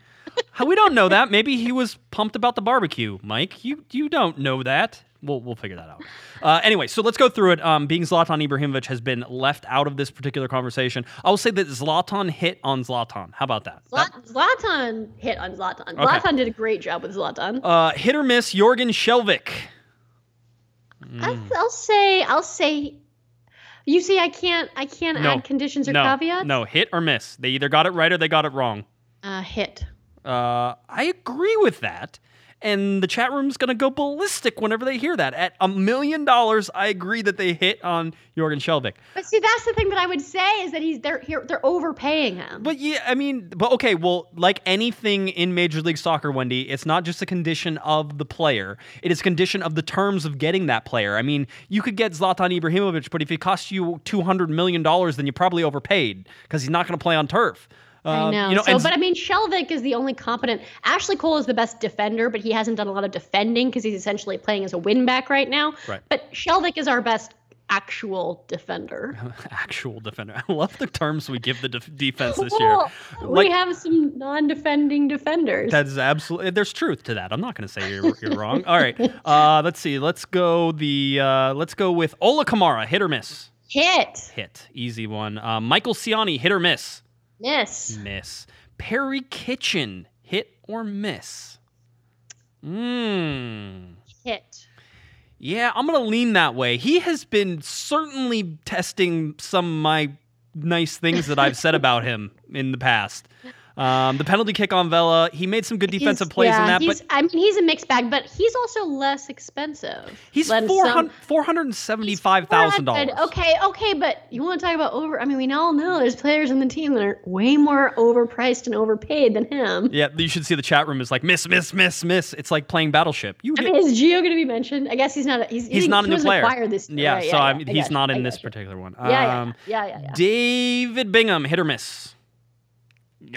How, we don't know that. Maybe he was pumped about the barbecue, Mike. You you don't know that. We'll we'll figure that out. Uh, anyway, so let's go through it. Um, being Zlatan Ibrahimovic has been left out of this particular conversation. I will say that Zlatan hit on Zlatan. How about that? Zlat- that- Zlatan hit on Zlatan. Okay. Zlatan did a great job with Zlatan. Uh, hit or miss, Jørgen Skjelvik. Mm. I'll say, I'll say, you see, I can't, I can't no, add conditions or no, caveats. No, hit or miss. They either got it right or they got it wrong. Uh, hit. Uh, I agree with that. And the chat room's going to go ballistic whenever they hear that. At a million dollars, I agree that they hit on Jørgen Skjelvik. But see, that's the thing that I would say is that he's they're they're overpaying him. But yeah, I mean, but okay, well, like anything in Major League Soccer, Wendy, it's not just a condition of the player. It is a condition of the terms of getting that player. I mean, you could get Zlatan Ibrahimovic, but if it costs you two hundred million dollars, then you probably overpaid because he's not going to play on turf. Um, I know. You know so, but I mean, Skjelvik is the only competent. Ashley Cole is the best defender, but he hasn't done a lot of defending because he's essentially playing as a wing back right now. Right. But Skjelvik is our best actual defender. Actual defender. I love the terms we give the de- defense this well, year. Like, we have some non-defending defenders. That's absolutely. There's truth to that. I'm not going to say you're, you're wrong. All right. Uh, let's see. Let's go. The uh, let's go with Ola Kamara. Hit or miss? Hit. Hit. Easy one. Uh, Michael Ciani. Hit or miss? Miss. Miss. Perry Kitchen. Hit or miss? Mmm. Hit. Yeah, I'm going to lean that way. He has been certainly testing some of my nice things that I've said about him in the past. Um, the penalty kick on Vela, he made some good defensive he's, plays yeah, in that. He's, but I mean, he's a mixed bag, but he's also less expensive. He's four hundred, four hundred seventy-five thousand dollars. Okay, okay, but you want to talk about over... I mean, we all know there's players on the team that are way more overpriced and overpaid than him. Yeah, you should see the chat room is like, miss, miss, miss, miss. It's like playing Battleship. You get, I mean, is Gio going to be mentioned? I guess he's not... A, he's he's he, not he a new player. This year. Yeah, right, so yeah, I mean, I he's you, not in this you. particular one. Yeah, um, yeah, yeah, yeah, yeah. David Bingham, hit or miss?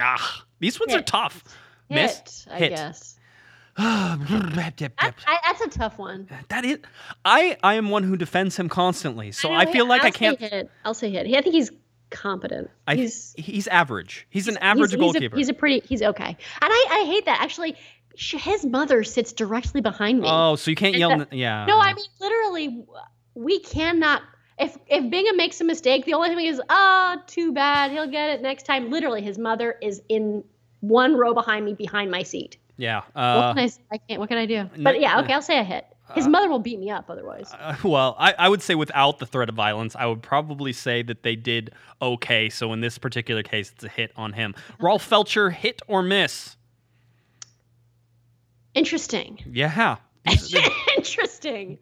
Ah, these ones Hit. are tough. Hit, Miss? I Hit. guess. that, I, that's a tough one. That is. I, I am one who defends him constantly, so I, I feel like I'll I can't. Say hit. I'll say hit. I think he's competent. I, he's he's average. He's, he's an average he's, goalkeeper. He's a, he's a pretty. He's okay. And I, I hate that actually. She, his mother sits directly behind me. Oh, so you can't yell. That, yeah. No, I mean literally, we cannot. If if Bingham makes a mistake, the only thing is, ah, oh, too bad. He'll get it next time. Literally, his mother is in one row behind me, behind my seat. Yeah. Uh, what can I? I can't. What can I do? But yeah, okay. I'll say a hit. His uh, mother will beat me up otherwise. Uh, well, I, I would say without the threat of violence, I would probably say that they did okay. So in this particular case, it's a hit on him. Rolf Feltscher, hit or miss? Interesting. Yeah. Interesting.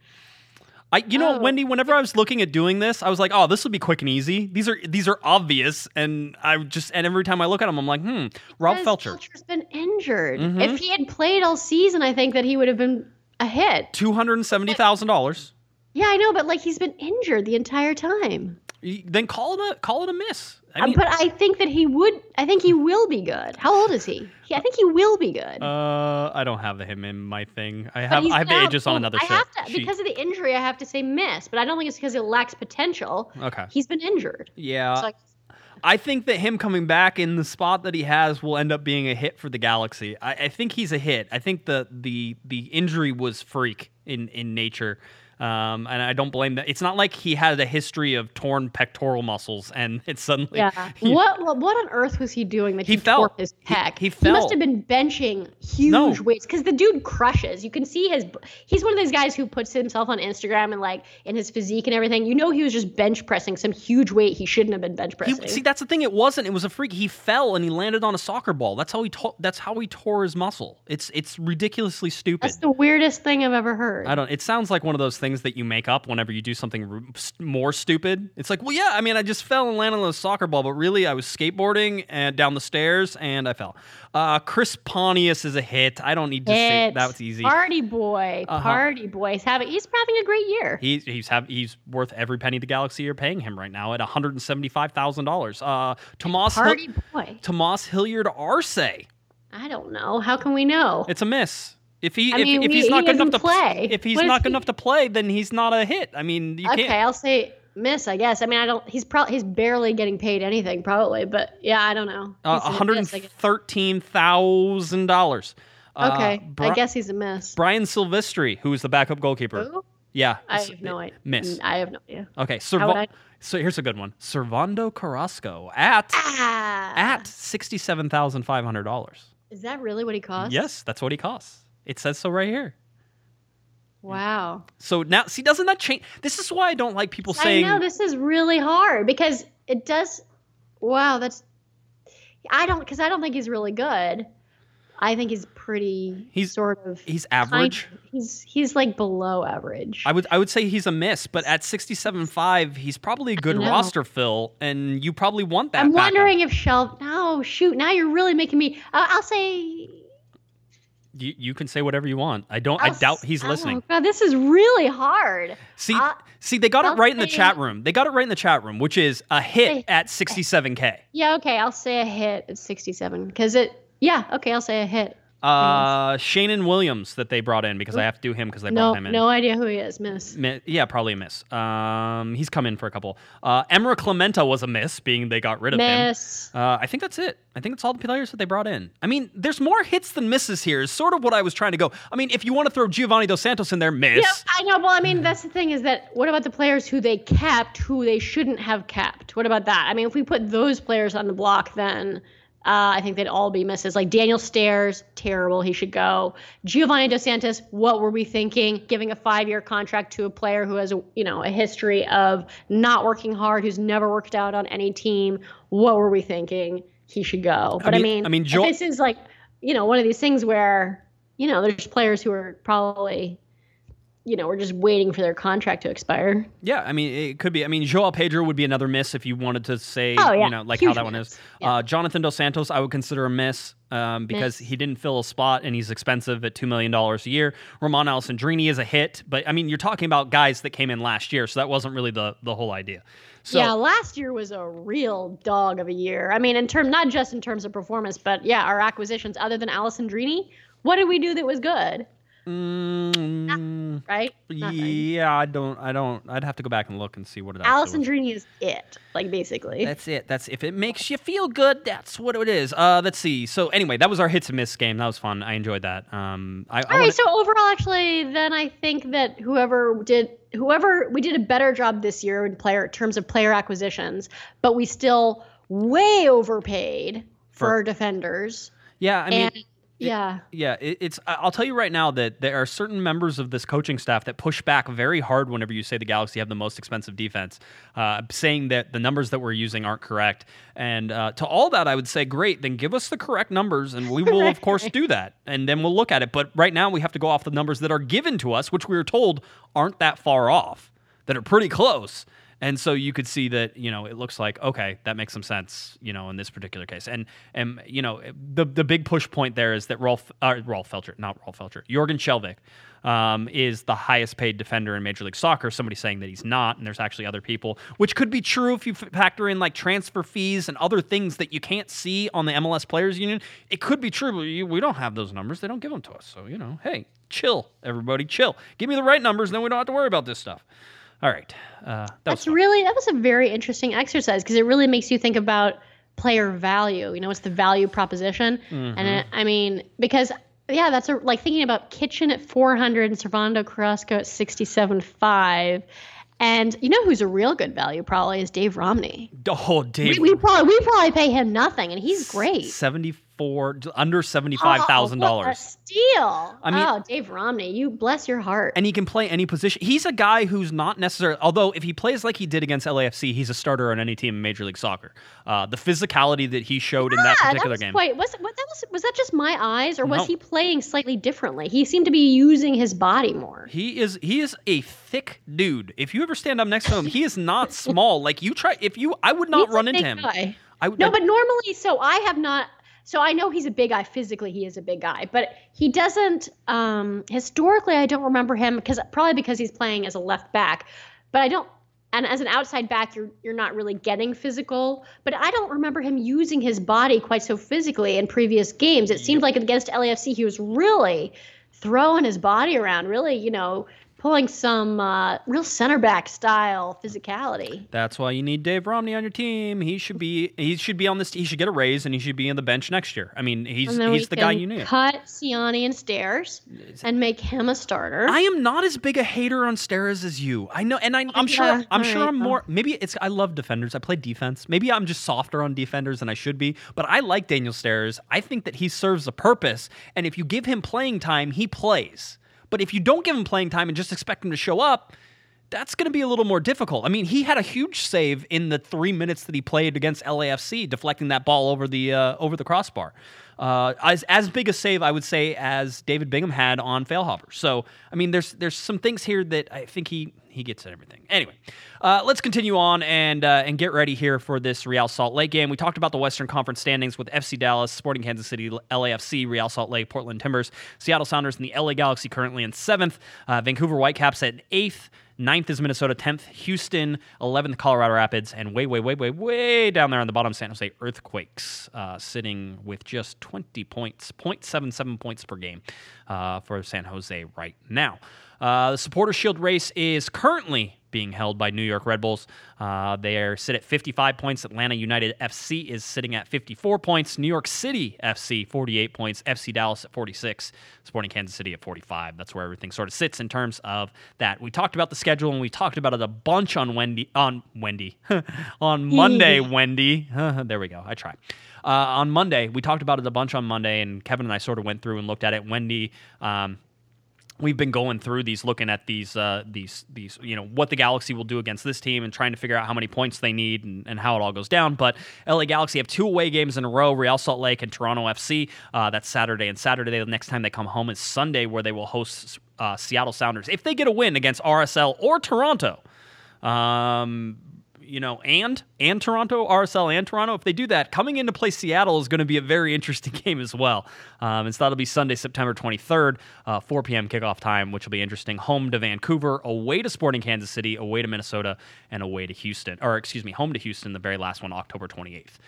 I, you know, oh. Wendy, whenever I was looking at doing this, I was like, oh, this will be quick and easy. These are these are obvious. And I just and every time I look at them, I'm like, hmm, Rob Feltscher. Felcher's been injured. Mm-hmm. If he had played all season, I think that he would have been a hit. two hundred seventy thousand dollars. Yeah, I know. But like he's been injured the entire time. Then call it a call it a miss. I mean, but I think that he would. I think he will be good. How old is he? he I think he will be good. Uh, I don't have him in my thing. I have I have now, the ages on another. I have to, sheet. Because of the injury. I have to say miss, but I don't think it's because he lacks potential. Okay, he's been injured. Yeah, so I, I think that him coming back in the spot that he has will end up being a hit for the Galaxy. I, I think he's a hit. I think the the the injury was freak in in nature. Um, and I don't blame that. It's not like he had a history of torn pectoral muscles and it's suddenly... Yeah. He, what, what what on earth was he doing that he, he fell. tore his pec? He, he fell. He must have been benching huge no. weights because the dude crushes. You can see his... He's one of those guys who puts himself on Instagram and like in his physique and everything. You know he was just bench pressing some huge weight he shouldn't have been bench pressing. He, see, that's the thing. It wasn't. It was a freak. He fell and he landed on a soccer ball. That's how he, to- that's how he tore his muscle. It's, it's ridiculously stupid. That's the weirdest thing I've ever heard. I don't... It sounds like one of those things that you make up whenever you do something more stupid. It's like, well, yeah, I mean, I just fell and landed on a soccer ball, but really I was skateboarding and down the stairs and I fell. Uh, Chris Pontius is a hit. I don't need to say that was easy. Party boy, uh-huh. Party boy. He's having, he's having a great year. He's he's have, he's worth every penny the Galaxy are paying him right now at one hundred seventy-five thousand dollars. Uh, Tomas Party Hill- boy. Tomas Hilliard Arce. I don't know. How can we know? It's a miss. If he I if, mean, if he's we, not he good enough to play, if he's not good he? enough to play, then he's not a hit. I mean, you okay, can't. Okay, I'll say miss. I guess. I mean, I don't. He's probably he's barely getting paid anything, probably. But yeah, I don't know. Uh, One hundred thirteen thousand dollars. Okay, uh, Bri- I guess he's a miss. Brian Silvestri, who is the backup goalkeeper. Who? Yeah, I have no idea. Miss. I have no idea. Okay, Serv- so here's a good one. Servando Carrasco at ah. at sixty seven thousand five hundred dollars. Is that really what he costs? Yes, that's what he costs. It says so right here. Wow. So now, see, doesn't that change? This is why I don't like people saying... I know, this is really hard because it does... Wow, that's... I don't... Because I don't think he's really good. I think he's pretty he's, sort of... He's average. Kind of, he's he's like below average. I would I would say he's a miss, but at sixty-seven point five, he's probably a good roster fill, and you probably want that I'm backup. Wondering if Shelf... No, shoot, now you're really making me... Uh, I'll say... You you can say whatever you want. I don't. I'll, I doubt he's listening. Oh God, this is really hard. See, uh, see, they got I'll it right in the chat room. They got it right in the chat room, which is a hit at sixty-seven K. Yeah, okay, I'll say a hit at sixty-seven because it. Yeah, okay, I'll say a hit. Uh, Shannon Williams that they brought in because I have to do him because they no, brought him in. No idea who he is. Miss. miss. Yeah, probably a miss. Um, he's come in for a couple. Uh, Emra Clementa was a miss, being they got rid of miss. him. Uh, I think that's it. I think it's all the players that they brought in. I mean, there's more hits than misses here is sort of what I was trying to go. I mean, if you want to throw Giovani Dos Santos in there, miss. Yeah, I know. Well, I mean, that's the thing is that what about the players who they capped, who they shouldn't have capped? What about that? I mean, if we put those players on the block, then... Uh, I think they'd all be misses. Like Daniel Stairs, terrible. He should go. Giovani Dos Santos, what were we thinking? Giving a five-year contract to a player who has, a, you know, a history of not working hard, who's never worked out on any team. What were we thinking? He should go. But I mean, I mean, I mean jo- this is like, you know, one of these things where, you know, there's players who are probably, you know, we're just waiting for their contract to expire. Yeah, I mean, it could be. I mean, Joao Pedro would be another miss if you wanted to say, oh, yeah. you know, like Huge how that miss. one is. Yeah. Uh, Jonathan Dos Santos, I would consider a miss um, because miss. he didn't fill a spot and he's expensive at two million dollars a year. Romain Alessandrini is a hit. But, I mean, you're talking about guys that came in last year, so that wasn't really the, the whole idea. So, yeah, last year was a real dog of a year. I mean, in term, not just in terms of performance, but, yeah, our acquisitions other than Alessandrini, what did we do that was good? Mm, Nothing, right? Nothing. Yeah, I don't. I don't. I'd have to go back and look and see what it is. Alessandrini is it, like basically. That's it. That's if it makes you feel good, that's what it is. Uh, let's see. So anyway, that was our hits and miss game. That was fun. I enjoyed that. Um, I, all I right. Wanna... So overall, actually, then I think that whoever did, whoever we did a better job this year in player in terms of player acquisitions, but we still way overpaid for, for our defenders. Yeah, I mean. And It, yeah. Yeah. It, it's, I'll tell you right now that there are certain members of this coaching staff that push back very hard whenever you say the Galaxy have the most expensive defense, uh, saying that the numbers that we're using aren't correct. And uh, to all that, I would say, great, then give us the correct numbers and we will, of course, do that. And then we'll look at it. But right now we have to go off the numbers that are given to us, which we were told aren't that far off, that are pretty close. And so you could see that, you know, it looks like, okay, that makes some sense, you know, in this particular case. And, and you know, the the big push point there is that Rolf, uh, Rolf Feltscher, not Rolf Feltscher, Jørgen Skjelvik um, is the highest paid defender in Major League Soccer. Somebody's saying that he's not, and there's actually other people, which could be true if you factor in, like, transfer fees and other things that you can't see on the M L S Players Union. It could be true, but you, we don't have those numbers. They don't give them to us. So, you know, hey, chill, everybody, chill. Give me the right numbers, and then we don't have to worry about this stuff. All right. Uh, that That's really, that was a very interesting exercise because it really makes you think about player value. You know, what's the value proposition? Mm-hmm. And it, I mean, because, yeah, that's a, like thinking about Kitchen at four hundred and Servando Carrasco at sixty-seven five. And you know who's a real good value probably is Dave Romney. Oh, Dave. We, we probably we probably pay him nothing, and he's great. seventy-four under seventy-five thousand dollars. Oh, a steal. I mean, oh, Dave Romney, you bless your heart. And he can play any position. He's a guy who's not necessarily, although if he plays like he did against L A F C, he's a starter on any team in Major League Soccer. Uh, the physicality that he showed yeah, in that particular that was game. Quite, was, was, that was, was that just my eyes, or was no. he playing slightly differently? He seemed to be using his body more. He is he is a thick dude. If you ever stand up next to him, he is not small. Like you try, if you, I would not he's run into him. Guy. I would, no, I, but normally, so I have not. So I know he's a big guy physically. He is a big guy, but he doesn't. Um, historically, I don't remember him because probably because he's playing as a left back. But I don't. And as an outside back, you're you're not really getting physical. But I don't remember him using his body quite so physically in previous games. It seemed like against L A F C, he was really throwing his body around. Really, you know. Pulling some uh, real center back style physicality. That's why you need Dave Romney on your team. He should be he should be on this. He should get a raise and he should be on the bench next year. I mean, he's he's the guy you need. Cut Ciani and Stairs and make him a starter. I am not as big a hater on Stairs as you. I know, and I, I'm yeah, sure I'm sure right, I'm more. Maybe it's I love defenders. I play defense. Maybe I'm just softer on defenders than I should be. But I like Daniel Stairs. I think that he serves a purpose, and if you give him playing time, he plays. But if you don't give him playing time and just expect him to show up, that's going to be a little more difficult. I mean, he had a huge save in the three minutes that he played against L A F C, deflecting that ball over the uh, over the crossbar. Uh, as as big a save, I would say, as David Bingham had on Failhopper. So, I mean, there's there's some things here that I think he He gets at everything. Anyway, uh, let's continue on and uh, and get ready here for this Real Salt Lake game. We talked about the Western Conference standings with F C Dallas, Sporting Kansas City, L A F C, Real Salt Lake, Portland Timbers, Seattle Sounders, and the L A Galaxy currently in seventh. Uh, Vancouver Whitecaps at eighth. Ninth is Minnesota, tenth, Houston, eleventh, Colorado Rapids, and way, way, way, way, way down there on the bottom, San Jose Earthquakes, uh, sitting with just twenty points, zero point seven seven points per game uh, for San Jose right now. Uh, the Supporters' Shield race is currently being held by New York Red Bulls. Uh, they are sit at fifty-five points. Atlanta United F C is sitting at fifty-four points. New York City F C, forty-eight points. F C Dallas at forty-six. Sporting Kansas City at forty-five. That's where everything sort of sits in terms of that. We talked about the schedule, and we talked about it a bunch on Wendy, on Wendy, on Monday, Wendy. There we go. I try. Uh, on Monday, we talked about it a bunch on Monday, and Kevin and I sort of went through and looked at it. Wendy, um, We've been going through these, looking at these, uh, these, these, you know, what the Galaxy will do against this team and trying to figure out how many points they need and, and how it all goes down. But L A Galaxy have two away games in a row, Real Salt Lake and Toronto F C. Uh, that's Saturday and Saturday. The next time they come home is Sunday, where they will host uh, Seattle Sounders. If they get a win against R S L or Toronto, um, you know, and, and Toronto, R S L and Toronto, if they do that, coming in to play Seattle is going to be a very interesting game as well. Um, and so that'll be Sunday, September twenty-third, uh, four p.m. kickoff time, which will be interesting. Home to Vancouver, away to Sporting Kansas City, away to Minnesota, and away to Houston. Or, excuse me, home to Houston, the very last one, October twenty-eighth.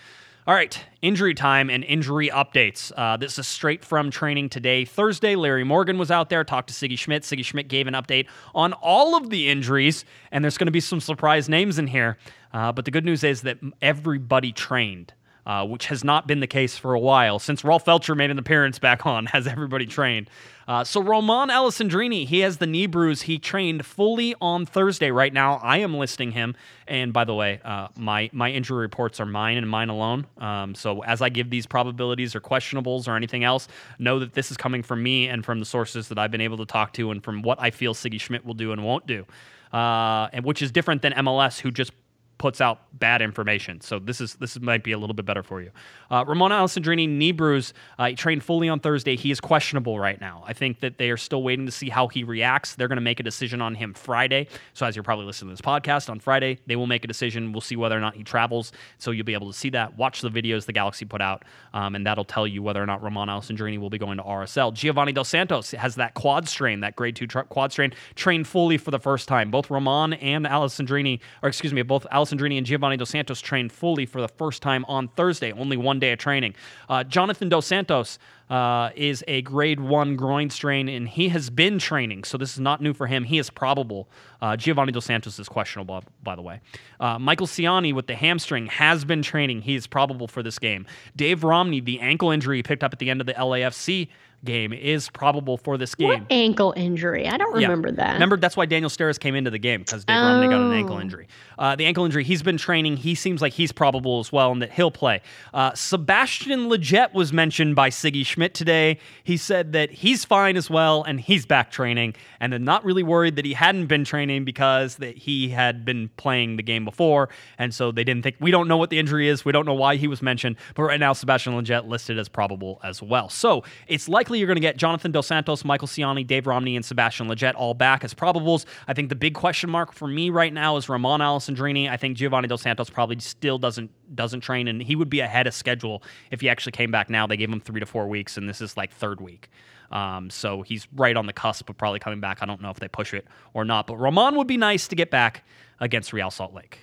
All right, injury time and injury updates. Uh, this is straight from training today. Thursday, Larry Morgan was out there, talked to Sigi Schmid. Sigi Schmid gave an update on all of the injuries, and there's going to be some surprise names in here. Uh, but the good news is that everybody trained, uh, which has not been the case for a while. Since Rolf Feltscher made an appearance back on, has everybody trained? Uh, so Romain Alessandrini, he has the knee bruise. He trained fully on Thursday. Right now, I am listing him. And by the way, uh, my my injury reports are mine and mine alone. Um, so as I give these probabilities or questionables or anything else, know that this is coming from me and from the sources that I've been able to talk to and from what I feel Sigi Schmid will do and won't do, uh, and which is different than M L S, who just puts out bad information. So this is this might be a little bit better for you. Uh, Romain Alessandrini, knee bruise. Uh, he trained fully on Thursday. He is questionable right now. I think that they are still waiting to see how he reacts. They're going to make a decision on him Friday. So as you're probably listening to this podcast, on Friday, they will make a decision. We'll see whether or not he travels. So you'll be able to see that. Watch the videos the Galaxy put out, um, and that'll tell you whether or not Romain Alessandrini will be going to R S L. Giovani dos Santos has that quad strain, that grade two tra- quad strain, trained fully for the first time. Both Romain and Alessandrini, or excuse me, both Alessandrini and Giovani dos Santos trained fully for the first time on Thursday. Only one day of training. Uh, Jonathan Dos Santos uh, is a grade one groin strain, and he has been training, so this is not new for him. He is probable. Uh, Giovani dos Santos is questionable, by the way. Uh, Michael Ciani with the hamstring has been training. He is probable for this game. Dave Romney, the ankle injury he picked up at the end of the L A F C game, is probable for this game. What ankle injury? I don't remember yeah. that. Remember, that's why Daniel Steris came into the game, because Dave oh. Romney got an ankle injury. Uh, the ankle injury, he's been training. He seems like he's probable as well and that he'll play. Uh, Sebastian Legette was mentioned by Sigi Schmid today. He said that he's fine as well and he's back training, and they're not really worried that he hadn't been training because that he had been playing the game before, and so they didn't think, we don't know what the injury is, we don't know why he was mentioned, but right now Sebastian Legette listed as probable as well. So it's likely you're going to get Jonathan Dos Santos, Michael Ciani, Dave Romney, and Sebastian Legette all back as probables. I think the big question mark for me right now is Romain Alessandrini. I think Giovani Dos Santos probably still doesn't doesn't train, and he would be ahead of schedule if he actually came back now. They gave him three to four weeks, and this is like third week. Um, so he's right on the cusp of probably coming back. I don't know if they push it or not, but Romain would be nice to get back against Real Salt Lake.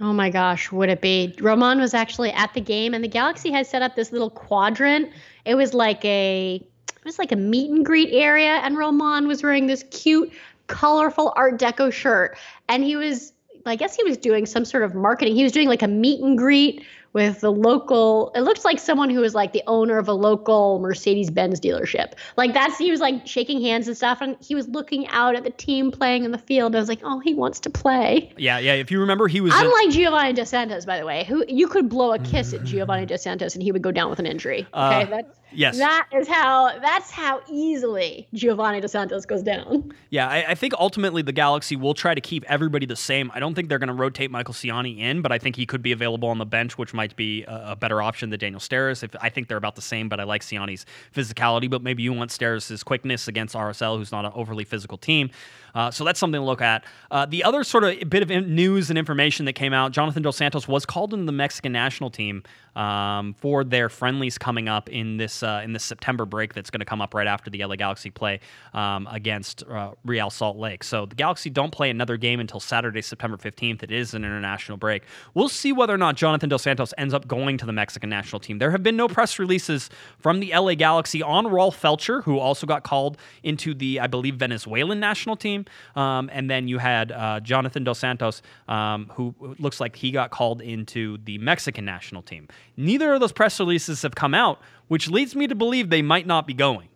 Oh my gosh, would it be? Romain was actually at the game, and the Galaxy has set up this little quadrant. It was like a it was like a meet and greet area, and Romain was wearing this cute, colorful Art Deco shirt. And he was, I guess he was doing some sort of marketing. He was doing like a meet and greet with the local, it looks like someone who was like the owner of a local Mercedes-Benz dealership. Like that's, he was like shaking hands and stuff, and he was looking out at the team playing in the field. I was like, oh, he wants to play. Yeah, yeah, if you remember, he was- Unlike a- Giovani dos Santos, by the way, who you could blow a kiss at Giovani dos Santos and he would go down with an injury, okay? Uh, that's- Yes. That is how, that's how easily Giovani dos Santos goes down. Yeah, I, I think ultimately the Galaxy will try to keep everybody the same. I don't think they're going to rotate Michael Ciani in, but I think he could be available on the bench, which might might be a, a better option than Daniel Sturridge. If I think they're about the same, but I like Ciani's physicality, but maybe you want Sturridge's quickness against R S L, who's not an overly physical team. Uh, so that's something to look at. Uh, the other sort of bit of in- news and information that came out, Jonathan Dos Santos was called into the Mexican national team um, for their friendlies coming up in this uh, in this September break that's going to come up right after the L A Galaxy play um, against uh, Real Salt Lake. So the Galaxy don't play another game until Saturday, September fifteenth. It is an international break. We'll see whether or not Jonathan Dos Santos ends up going to the Mexican national team. There have been no press releases from the L A Galaxy on Rolf Feltscher, who also got called into the, I believe, Venezuelan national team. Um, and then you had uh, Jonathan Dos Santos, um, who looks like he got called into the Mexican national team. Neither of those press releases have come out, which leads me to believe they might not be going.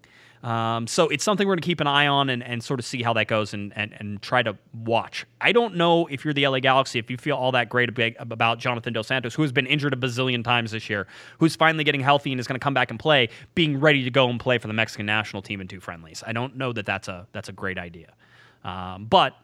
Um, so it's something we're going to keep an eye on and, and sort of see how that goes and, and, and try to watch. I don't know if you're the L A Galaxy, if you feel all that great about Jonathan Dos Santos, who has been injured a bazillion times this year, who's finally getting healthy and is going to come back and play, being ready to go and play for the Mexican national team in two friendlies. I don't know that that's a, that's a great idea. Um, but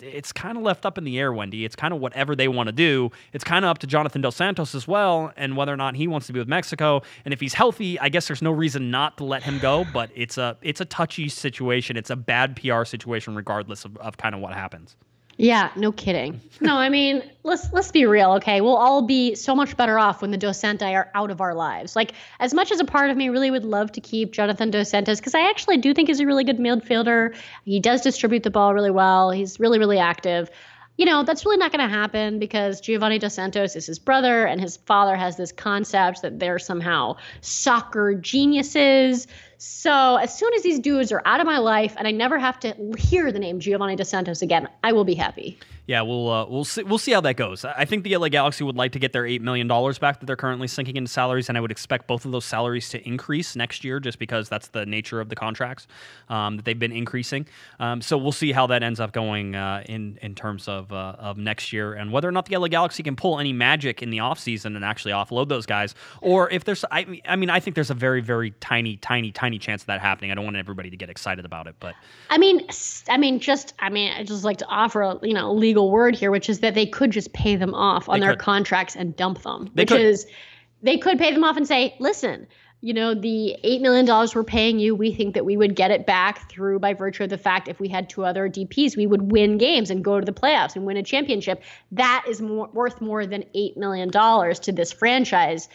it's kind of left up in the air, Wendy. It's kind of whatever they want to do. It's kind of up to Jonathan Dos Santos as well, and whether or not he wants to be with Mexico. And if he's healthy, I guess there's no reason not to let him go. But it's a it's a touchy situation. It's a bad P R situation, regardless of, of kind of what happens. Yeah, no kidding. No, I mean, let's let's be real, okay? We'll all be so much better off when the Dos Santos are out of our lives. Like, as much as a part of me really would love to keep Jonathan Dos Santos, because I actually do think he's a really good midfielder. He does distribute the ball really well. He's really, really active. You know, that's really not going to happen because Giovani dos Santos is his brother, and his father has this concept that they're somehow soccer geniuses. So as soon as these dudes are out of my life and I never have to hear the name Giovani dos Santos again, I will be happy. Yeah, we'll uh, we'll see we'll see how that goes. I think the L A Galaxy would like to get their eight million dollars back that they're currently sinking into salaries, and I would expect both of those salaries to increase next year just because that's the nature of the contracts um, that they've been increasing. Um, so we'll see how that ends up going uh, in, in terms of, uh, of next year and whether or not the L A Galaxy can pull any magic in the offseason and actually offload those guys. Or if there's, I, I mean, I think there's a very, very tiny, tiny, tiny chance of that happening. I don't want everybody to get excited about it, but I mean, I mean, just, I mean, I just like to offer a, you know, legal word here, which is that they could just pay them off on they their could. contracts and dump them. They which could. is, they could pay them off and say, listen, you know, the eight million dollars we're paying you, we think that we would get it back through by virtue of the fact if we had two other D Ps, we would win games and go to the playoffs and win a championship. That is more, worth more than eight million dollars to this franchise.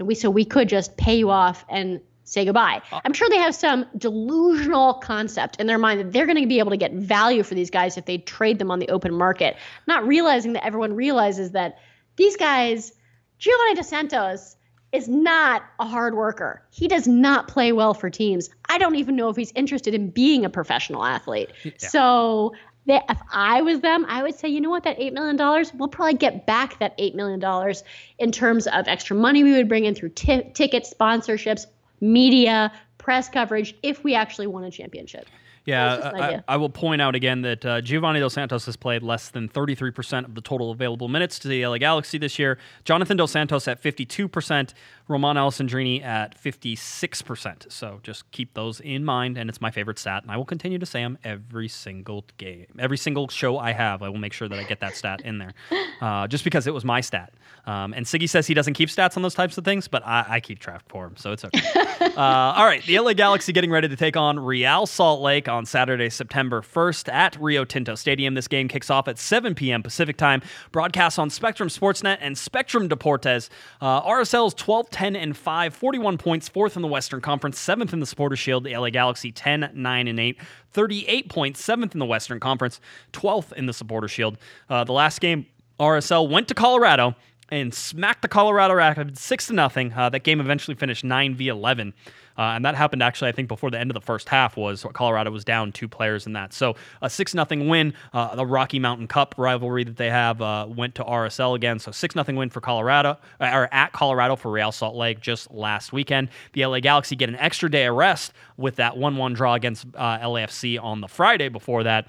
And we, so we could just pay you off and say goodbye. I'm sure they have some delusional concept in their mind that they're going to be able to get value for these guys if they trade them on the open market, not realizing that everyone realizes that these guys, Giovani Dos Santos is not a hard worker. He does not play well for teams. I don't even know if he's interested in being a professional athlete. Yeah. So they, if I was them, I would say, you know what, that eight million dollars, we'll probably get back that eight million dollars in terms of extra money we would bring in through t- tickets, sponsorships, media, press coverage, if we actually won a championship. Yeah, I, I will point out again that uh, Giovani Dos Santos has played less than thirty-three percent of the total available minutes to the L A Galaxy this year. Jonathan Dos Santos at fifty-two percent, Romain Alessandrini at fifty-six percent. So just keep those in mind, and it's my favorite stat, and I will continue to say them every single game. Every single show I have, I will make sure that I get that stat in there, uh, just because it was my stat. Um, and Siggy says he doesn't keep stats on those types of things, but I, I keep track for him, so it's okay. uh, all right, the L A Galaxy getting ready to take on Real Salt Lake on Saturday, September first at Rio Tinto Stadium. This game kicks off at seven p.m. Pacific time. Broadcast on Spectrum Sportsnet and Spectrum Deportes. Uh, R S L's twelve, ten, and five, forty-one points, fourth in the Western Conference, seventh in the Supporters Shield. The L A Galaxy ten, nine, and eight, thirty-eight points, seventh in the Western Conference, twelfth in the Supporters Shield. Uh, the last game, R S L went to Colorado and smacked the Colorado Rapids six to nothing. Uh, that game eventually finished nine v eleven. Uh, and that happened actually, I think, before the end of the first half was Colorado was down two players in that. So a six nothing win, uh, the Rocky Mountain Cup rivalry that they have uh, went to R S L again. So six nothing win for Colorado, or at Colorado for Real Salt Lake just last weekend. The L A Galaxy get an extra day of rest with that one one draw against uh, L A F C on the Friday before that.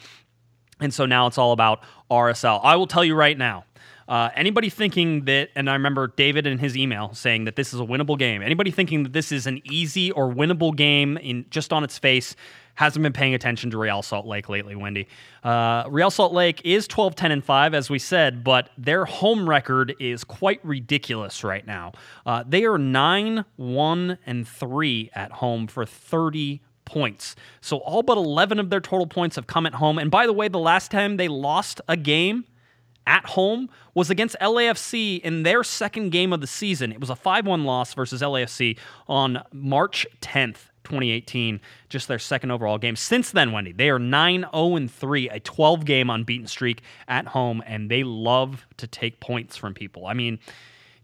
And so now it's all about R S L. I will tell you right now, Uh, anybody thinking that, and I remember David in his email saying that this is a winnable game, anybody thinking that this is an easy or winnable game in just on its face hasn't been paying attention to Real Salt Lake lately, Wendy. Uh, Real Salt Lake is twelve, ten, and five, as we said, but their home record is quite ridiculous right now. Uh, they are nine, one, and three at home for thirty points. So all but eleven of their total points have come at home. And by the way, the last time they lost a game at home was against L A F C in their second game of the season. It was a five one loss versus L A F C on March tenth, twenty eighteen, just their second overall game. Since then, Wendy, they are nine oh and three, a twelve-game unbeaten streak at home, and they love to take points from people. I mean,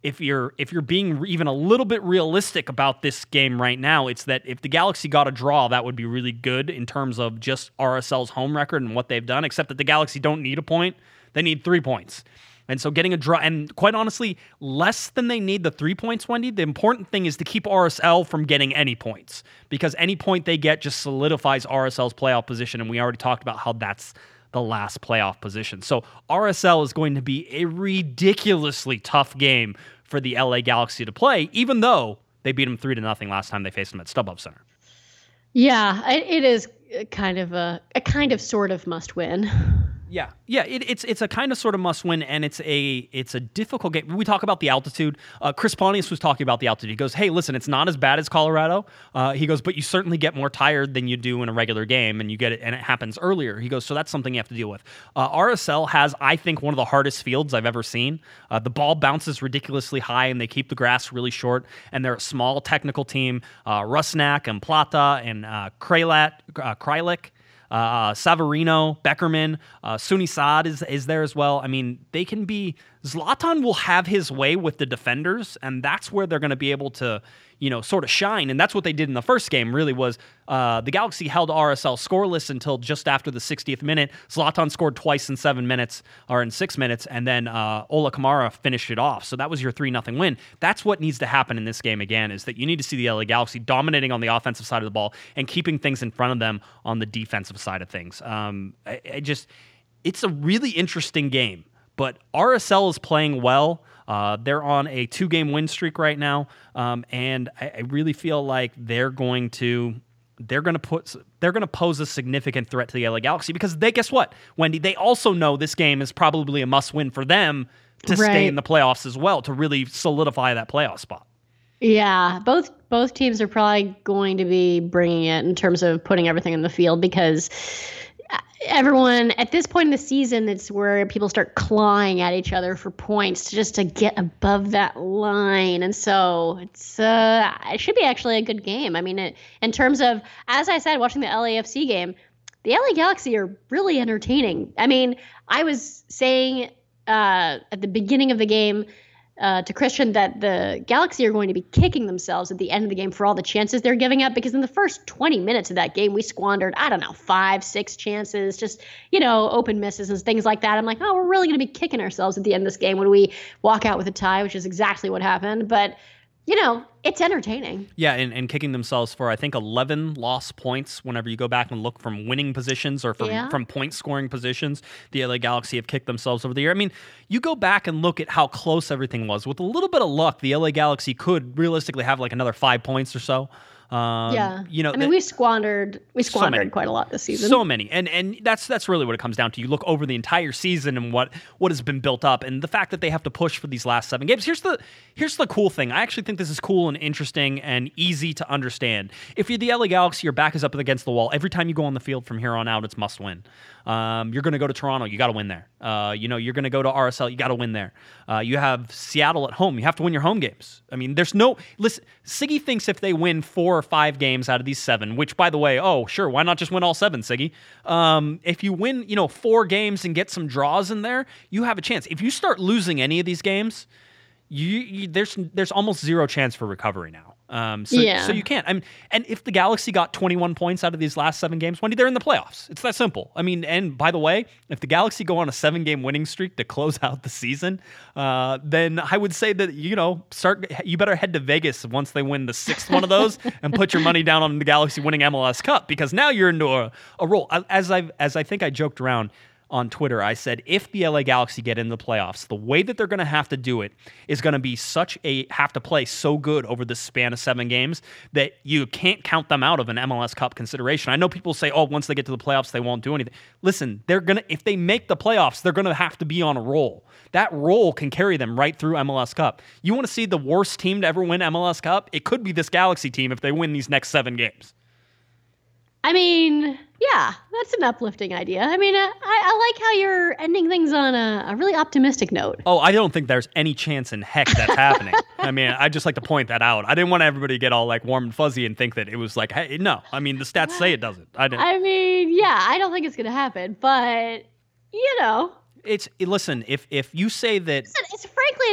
if you're if you're being even a little bit realistic about this game right now, it's that if the Galaxy got a draw, that would be really good in terms of just R S L's home record and what they've done, except that the Galaxy don't need a point. They need three points. And so getting a draw, and quite honestly, less than they need the three points, Wendy, the important thing is to keep R S L from getting any points, because any point they get just solidifies R S L's playoff position, and we already talked about how that's the last playoff position. So R S L is going to be a ridiculously tough game for the L A Galaxy to play, even though they beat them three to nothing last time they faced them at StubHub Center. Yeah, it is kind of a, a kind of sort of must win. Yeah, yeah, it, it's it's a kind of sort of must win, and it's a it's a difficult game. We talk about the altitude. Uh, Chris Pontius was talking about the altitude. He goes, "Hey, listen, it's not as bad as Colorado." Uh, he goes, "But you certainly get more tired than you do in a regular game, and you get it, and it happens earlier." He goes, "So that's something you have to deal with." Uh, R S L has, I think, one of the hardest fields I've ever seen. Uh, the ball bounces ridiculously high, and they keep the grass really short. And they're a small technical team. Uh, Rusnak and Plata and uh, Krylat, uh, Krylik. Uh, Savarino, Beckerman, uh, Sunisad is, is there as well. I mean, they can be... Zlatan will have his way with the defenders, and that's where they're going to be able to, you know, sort of shine. And that's what they did in the first game, really, was uh, the Galaxy held R S L scoreless until just after the sixtieth minute. Zlatan scored twice in seven minutes, or in six minutes, and then uh, Ola Kamara finished it off. So that was your three nothing win. That's what needs to happen in this game again, is that you need to see the L A Galaxy dominating on the offensive side of the ball and keeping things in front of them on the defensive side of things. Um, I, I just, it's a really interesting game. But R S L is playing well. Uh, they're on a two-game win streak right now, um, and I, I really feel like they're going to they're going to put they're going to pose a significant threat to the L A Galaxy, because they guess what, Wendy? They also know this game is probably a must-win for them to right. stay in the playoffs as well, to really solidify that playoff spot. Yeah, both both teams are probably going to be bringing it in terms of putting everything in the field, because everyone at this point in the season, it's where people start clawing at each other for points just to get above that line. And so it's uh, it should be actually a good game. I mean, it, in terms of, as I said, watching the L A F C game, the L A Galaxy are really entertaining. I mean, I was saying uh, at the beginning of the game uh, to Christian that the Galaxy are going to be kicking themselves at the end of the game for all the chances they're giving up, because in the first twenty minutes of that game, we squandered, I don't know, five, six chances, just, you know, open misses and things like that. I'm like, oh, we're really going to be kicking ourselves at the end of this game when we walk out with a tie, which is exactly what happened. But, you know, it's entertaining. Yeah, and, and kicking themselves for, I think, eleven lost points whenever you go back and look from winning positions or from, yeah. from point-scoring positions. The L A Galaxy have kicked themselves over the year. I mean, you go back and look at how close everything was. With a little bit of luck, the L A Galaxy could realistically have like another five points or so. Um, yeah, you know, I mean, th- we squandered, we squandered so many, quite a lot this season. So many, and and that's that's really what it comes down to. You look over the entire season and what what has been built up, and the fact that they have to push for these last seven games. Here's the here's the cool thing. I actually think this is cool and interesting and easy to understand. If you're the L A Galaxy, your back is up against the wall. Every time you go on the field from here on out, it's must win. Um, you're going to go to Toronto, you got to win there. Uh, you know, you're going to go to R S L, you got to win there. Uh, you have Seattle at home, you have to win your home games. I mean, there's no listen. Siggy thinks if they win four or five games out of these seven, which, by the way, oh, sure, why not just win all seven, Siggy? Um, if you win, you know, four games and get some draws in there, you have a chance. If you start losing any of these games, you, you there's there's almost zero chance for recovery now. Um, so, yeah. so you can't. I mean, and if the Galaxy got twenty-one points out of these last seven games, Wendy, they're in the playoffs. It's that simple. I mean, and by the way, if the Galaxy go on a seven-game winning streak to close out the season, uh, then I would say that, you know, start. You better head to Vegas once they win the sixth one of those and put your money down on the Galaxy winning M L S Cup, because now you're into a, a role. As I as I think I joked around, on Twitter, I said, if the L A Galaxy get in the playoffs, the way that they're going to have to do it is going to be such a, have to play so good over the span of seven games that you can't count them out of an M L S Cup consideration. I know people say, oh, once they get to the playoffs, they won't do anything. Listen, they're going to, if they make the playoffs, they're going to have to be on a roll. That roll can carry them right through M L S Cup. You want to see the worst team to ever win M L S Cup? It could be this Galaxy team if they win these next seven games. I mean, yeah, that's an uplifting idea. I mean, I, I like how you're ending things on a, a really optimistic note. Oh, I don't think there's any chance in heck that's happening. I mean, I just like to point that out. I didn't want everybody to get all like warm and fuzzy and think that it was like, hey, no. I mean, the stats say it doesn't. I, didn't. I mean, yeah, I don't think it's going to happen, but, you know. It's listen, if if you say that. Listen, it's frankly,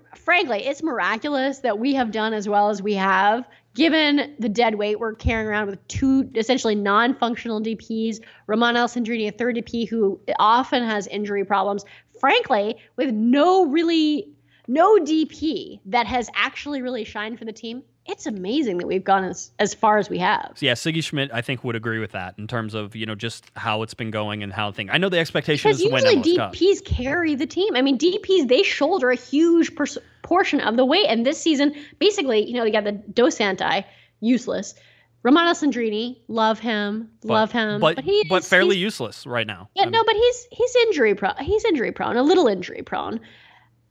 it's frankly, it's miraculous that we have done as well as we have, given the dead weight we're carrying around with two essentially non-functional D Ps, Romain Alessandrini, a third D P who often has injury problems, frankly, with no really, no D P that has actually really shined for the team. It's amazing that we've gone as, as far as we have. Yeah, Sigi Schmid, I think, would agree with that in terms of, you know, just how it's been going and how things. I know the expectation is to win M L S Cup. Because usually D Ps carry the team. I mean, D Ps, they shoulder a huge pers- portion of the weight. And this season, basically, you know, you got the Dos Santos, useless. Romain Alessandrini, love him, but, love him. But, but, he is, but fairly useless right now. Yeah, I mean, no, but he's he's injury prone. He's injury prone, a little injury prone.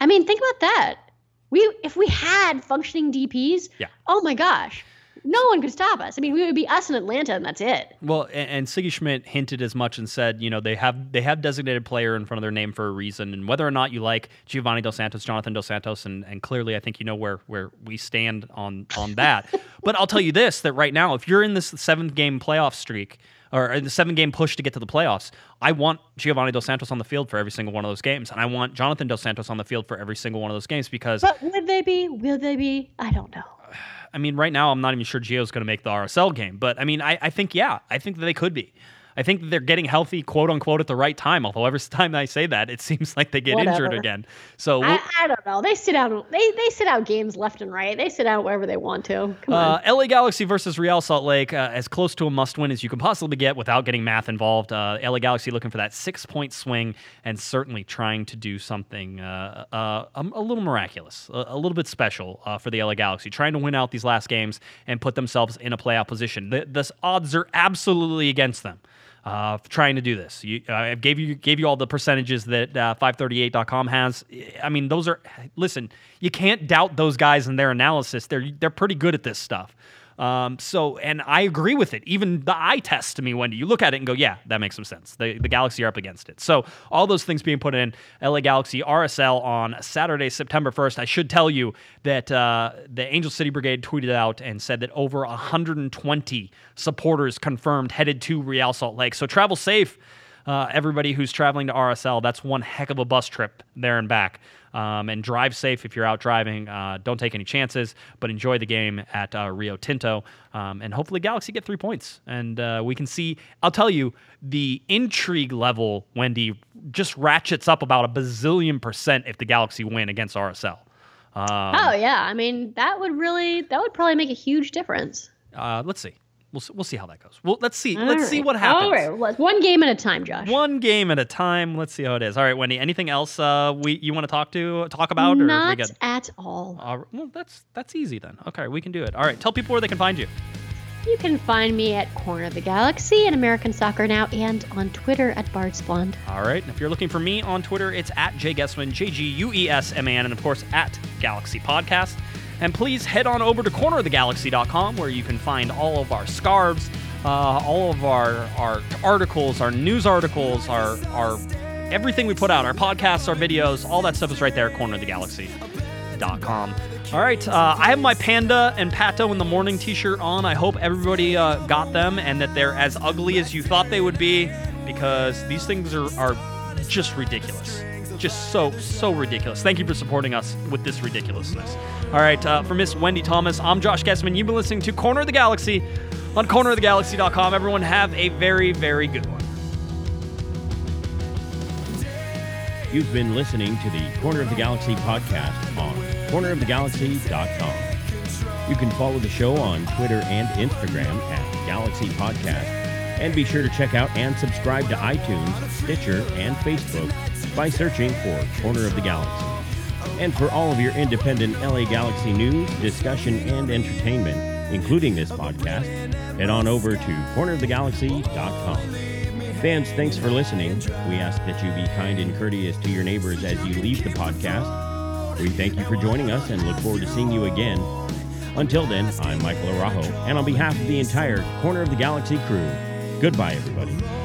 I mean, think about that. We, if we had functioning D Ps, yeah. Oh my gosh, no one could stop us. I mean, we would be us in Atlanta, and that's it. Well, and, and Sigi Schmid hinted as much and said, you know, they have they have designated player in front of their name for a reason, and whether or not you like Giovani dos Santos, Jonathan Dos Santos, and, and clearly I think you know where, where we stand on, on that. But I'll tell you this, that right now, if you're in this seventh-game playoff streak, or the seven-game push to get to the playoffs, I want Giovani Dos Santos on the field for every single one of those games, and I want Jonathan Dos Santos on the field for every single one of those games because... But would they be? Will they be? I don't know. I mean, right now, I'm not even sure Gio's going to make the R S L game, but I mean, I, I think, yeah, I think that they could be. I think they're getting healthy, quote-unquote, at the right time, although every time I say that, it seems like they get Whatever. injured again. So we'll, I, I don't know. They sit out They they sit out games left and right. They sit out wherever they want to. Come uh, on. L A Galaxy versus Real Salt Lake, uh, as close to a must-win as you can possibly get without getting math involved. Uh, L A Galaxy looking for that six-point swing and certainly trying to do something uh, uh, a, a little miraculous, a, a little bit special uh, for the L A Galaxy, trying to win out these last games and put themselves in a playoff position. The, the odds are absolutely against them. Uh, trying to do this. You, uh, I gave you gave you all the percentages that uh, five thirty eight dot com has. I mean, those are, listen, you can't doubt those guys and their analysis. They're they're pretty good at this stuff. Um, so, and I agree with it. Even the eye test to me, Wendy, you look at it and go, yeah, that makes some sense. The, the Galaxy are up against it. So all those things being put in, L A Galaxy R S L on Saturday, September first. I should tell you that uh, the Angel City Brigade tweeted out and said that over one hundred twenty supporters confirmed headed to Real Salt Lake. So travel safe, uh, everybody who's traveling to R S L. That's one heck of a bus trip there and back. Um, and drive safe if you're out driving. Uh, don't take any chances, but enjoy the game at uh, Rio Tinto. Um, and hopefully Galaxy get three points. And uh, we can see, I'll tell you, the intrigue level, Wendy, just ratchets up about a bazillion percent if the Galaxy win against R S L. Um, oh, yeah. I mean, that would really, that would probably make a huge difference. Uh, let's see. We'll we'll see how that goes. Well, let's see. All let's right. see what happens. All right, well, one game at a time, Josh. One game at a time. Let's see how it is. All right, Wendy. Anything else uh, we you want to talk to talk about? Or Not we at all. Uh, well, that's that's easy then. Okay, we can do it. All right, tell people where they can find you. You can find me at Corner of the Galaxy and American Soccer Now and on Twitter at Bards Blonde. All right. And if you're looking for me on Twitter, it's at jguessman, J G U E S M A N, and of course at Galaxy Podcast. And please head on over to corner of the galaxy dot com where you can find all of our scarves, uh, all of our, our articles, our news articles, our, our everything we put out, our podcasts, our videos, all that stuff is right there at corner of the galaxy dot com. All right, uh, I have my Panda and Pato in the Morning t-shirt on. I hope everybody uh, got them and that they're as ugly as you thought they would be because these things are, are just ridiculous. Just so, so ridiculous. Thank you for supporting us with this ridiculousness. All right, uh, for Miss Wendy Thomas, I'm Josh Gessman. You've been listening to Corner of the Galaxy on corner of the galaxy dot com. Everyone have a very, very good one. You've been listening to the Corner of the Galaxy podcast on corner of the galaxy dot com. You can follow the show on Twitter and Instagram at Galaxy Podcast And be sure to check out and subscribe to iTunes, Stitcher, and Facebook by searching for Corner of the Galaxy. And for all of your independent L A Galaxy news, discussion, and entertainment, including this podcast, head on over to corner of the galaxy dot com. Fans, thanks for listening. We ask that you be kind and courteous to your neighbors as you leave the podcast. We thank you for joining us and look forward to seeing you again. Until then, I'm Michael Araujo, and on behalf of the entire Corner of the Galaxy crew, goodbye, everybody.